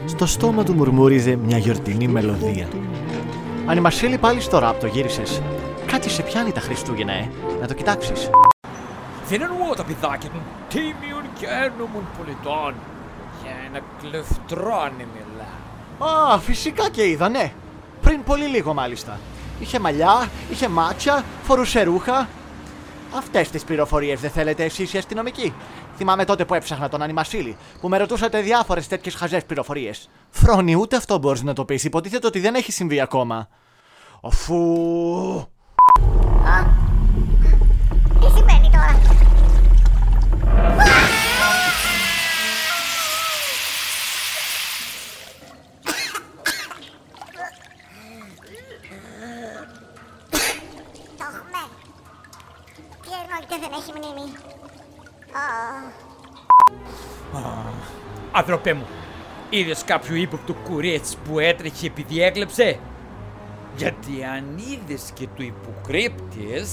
στο στόμα του μουρμούριζε μια γιορτινή μελωδία. Ανιμασίλη, πάλι στο ράπ το γύρισες. Κάτι σε πιάνει τα Χριστούγεννα, να το κοιτάξεις. Δεν εννοώ τα παιδάκια των τίμιων και ένομων πολιτών. Για ένα κλεφτρόνι μιλά. Α, φυσικά και είδα, ναι. Πριν πολύ λίγο μάλιστα. Είχε μαλλιά, είχε μάτια, φορούσε ρούχα. Αυτές τις πληροφορίες δεν θέλετε εσείς οι αστυνομικοί? Θυμάμαι τότε που έψαχνα τον Ανιμασίλη, που με ρωτούσατε διάφορες τέτοιες χαζές πληροφορίες. Φρόνη, ούτε αυτό μπορείς να το πεις. Υποτίθεται ότι δεν έχει συμβεί ακόμα. Αφού. Τι συμβαίνει τώρα? Δεν έχει μνήμη. Ανθρωπέ μου, είδες κάποιο ύποπτο κουρίτσι που έτρεχε επειδή έκλεψε? Γιατί αν είδες και του υποκρύπτες...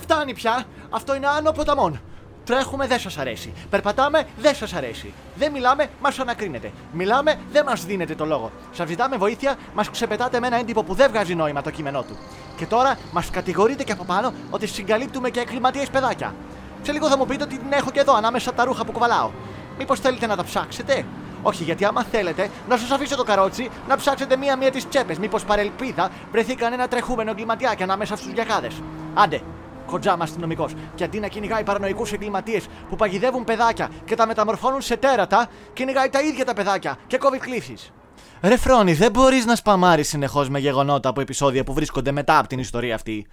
Φτάνει πια! Αυτό είναι άνω ποταμών. Τρέχουμε, δεν σας αρέσει. Περπατάμε, δεν σας αρέσει. Δεν μιλάμε, μας ανακρίνετε. Μιλάμε, δεν μας δίνετε το λόγο. Σας ζητάμε βοήθεια, μας ξεπετάτε με ένα έντυπο που δεν βγάζει νόημα το κείμενό του. Και τώρα μας κατηγορείτε και από πάνω ότι συγκαλύπτουμε και εγκληματίες παιδάκια. Σε λίγο θα μου πείτε ότι την έχω και εδώ ανάμεσα τα ρούχα που κουβαλάω. Μήπως θέλετε να τα ψάξετε? Όχι, γιατί άμα θέλετε να σας αφήσω το καρότσι να ψάξετε μία-μία τις τσέπες. Μήπως παρελπίδα βρεθεί κανένα τρεχούμενο εγκληματιάκι ανάμεσα στους γιακάδες. Άντε. Κοντζάμα αστυνομικό. Και αντί να κυνηγάει παρανοϊκούς εγκληματίες που παγιδεύουν παιδάκια και τα μεταμορφώνουν σε τέρατα, κυνηγάει τα ίδια τα παιδάκια και κόβει κλήσεις. Ρε Φρόνη, δεν μπορείς να σπαμάρεις συνεχώς με γεγονότα από επεισόδια που βρίσκονται μετά από την ιστορία αυτή.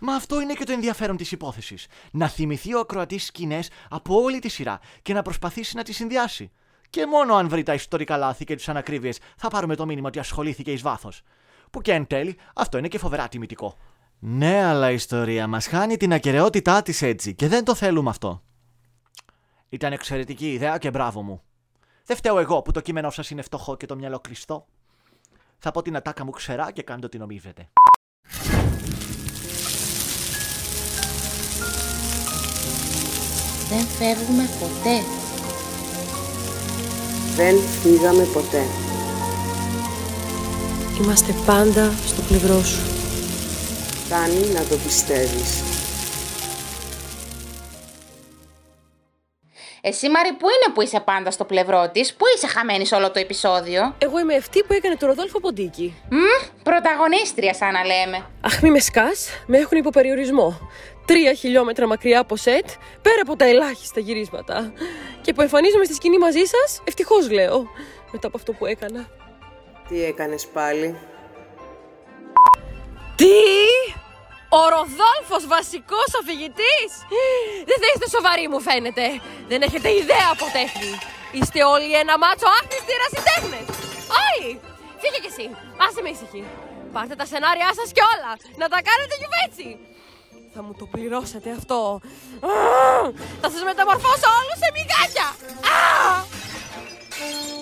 Μα αυτό είναι και το ενδιαφέρον της υπόθεσης. Να θυμηθεί ο ακροατής σκηνές από όλη τη σειρά και να προσπαθήσει να τις συνδυάσει. Και μόνο αν βρει τα ιστορικά λάθη και τις ανακρίβειες θα πάρουμε το μήνυμα ότι ασχολήθηκε εις βάθος. Που και εν τέλει αυτό είναι και φοβερά τιμητικό. Ναι, αλλά η ιστορία μας χάνει την ακεραιότητά της έτσι και δεν το θέλουμε αυτό. Ήταν εξαιρετική ιδέα και μπράβο μου. Δεν φταίω εγώ που το κείμενό σας είναι φτωχό και το μυαλό κλειστό. Θα πω την ατάκα μου ξερά και κάντε ό,τι νομίζετε. Δεν φεύγουμε ποτέ. Δεν φύγαμε ποτέ. Είμαστε πάντα στο πλευρό σου. Κάνει να το πιστεύεις. Εσύ, Μαρή, πού είναι που είσαι πάντα στο πλευρό της? Πού είσαι χαμένη σε όλο το επεισόδιο? Εγώ είμαι αυτή που έκανε το Ροδόλφο ποντίκι. Πρωταγωνίστρια, σαν να λέμε. Αχ, μη με σκάς, με έχουν υποπεριορισμό. 3 χιλιόμετρα μακριά από σετ, πέρα από τα ελάχιστα γυρίσματα. Και που εμφανίζομαι στη σκηνή μαζί σας, ευτυχώς λέω, μετά από αυτό που έκανα. Τι έκανες πάλι? Τι! Ο Ροδόλφος βασικός αφηγητής! Δεν θα είστε σοβαροί μου φαίνεται! Δεν έχετε ιδέα από τέχνη! Είστε όλοι ένα μάτσο άχνηστοι ερασιτέχνες! Όλοι! Φύγε κι εσύ! Άσε με ήσυχη! Πάρτε τα σενάρια σας και όλα! Να τα κάνετε γιουβέτσι! Θα μου το πληρώσετε αυτό! Θα σας μεταμορφώσω όλους σε μυγάκια!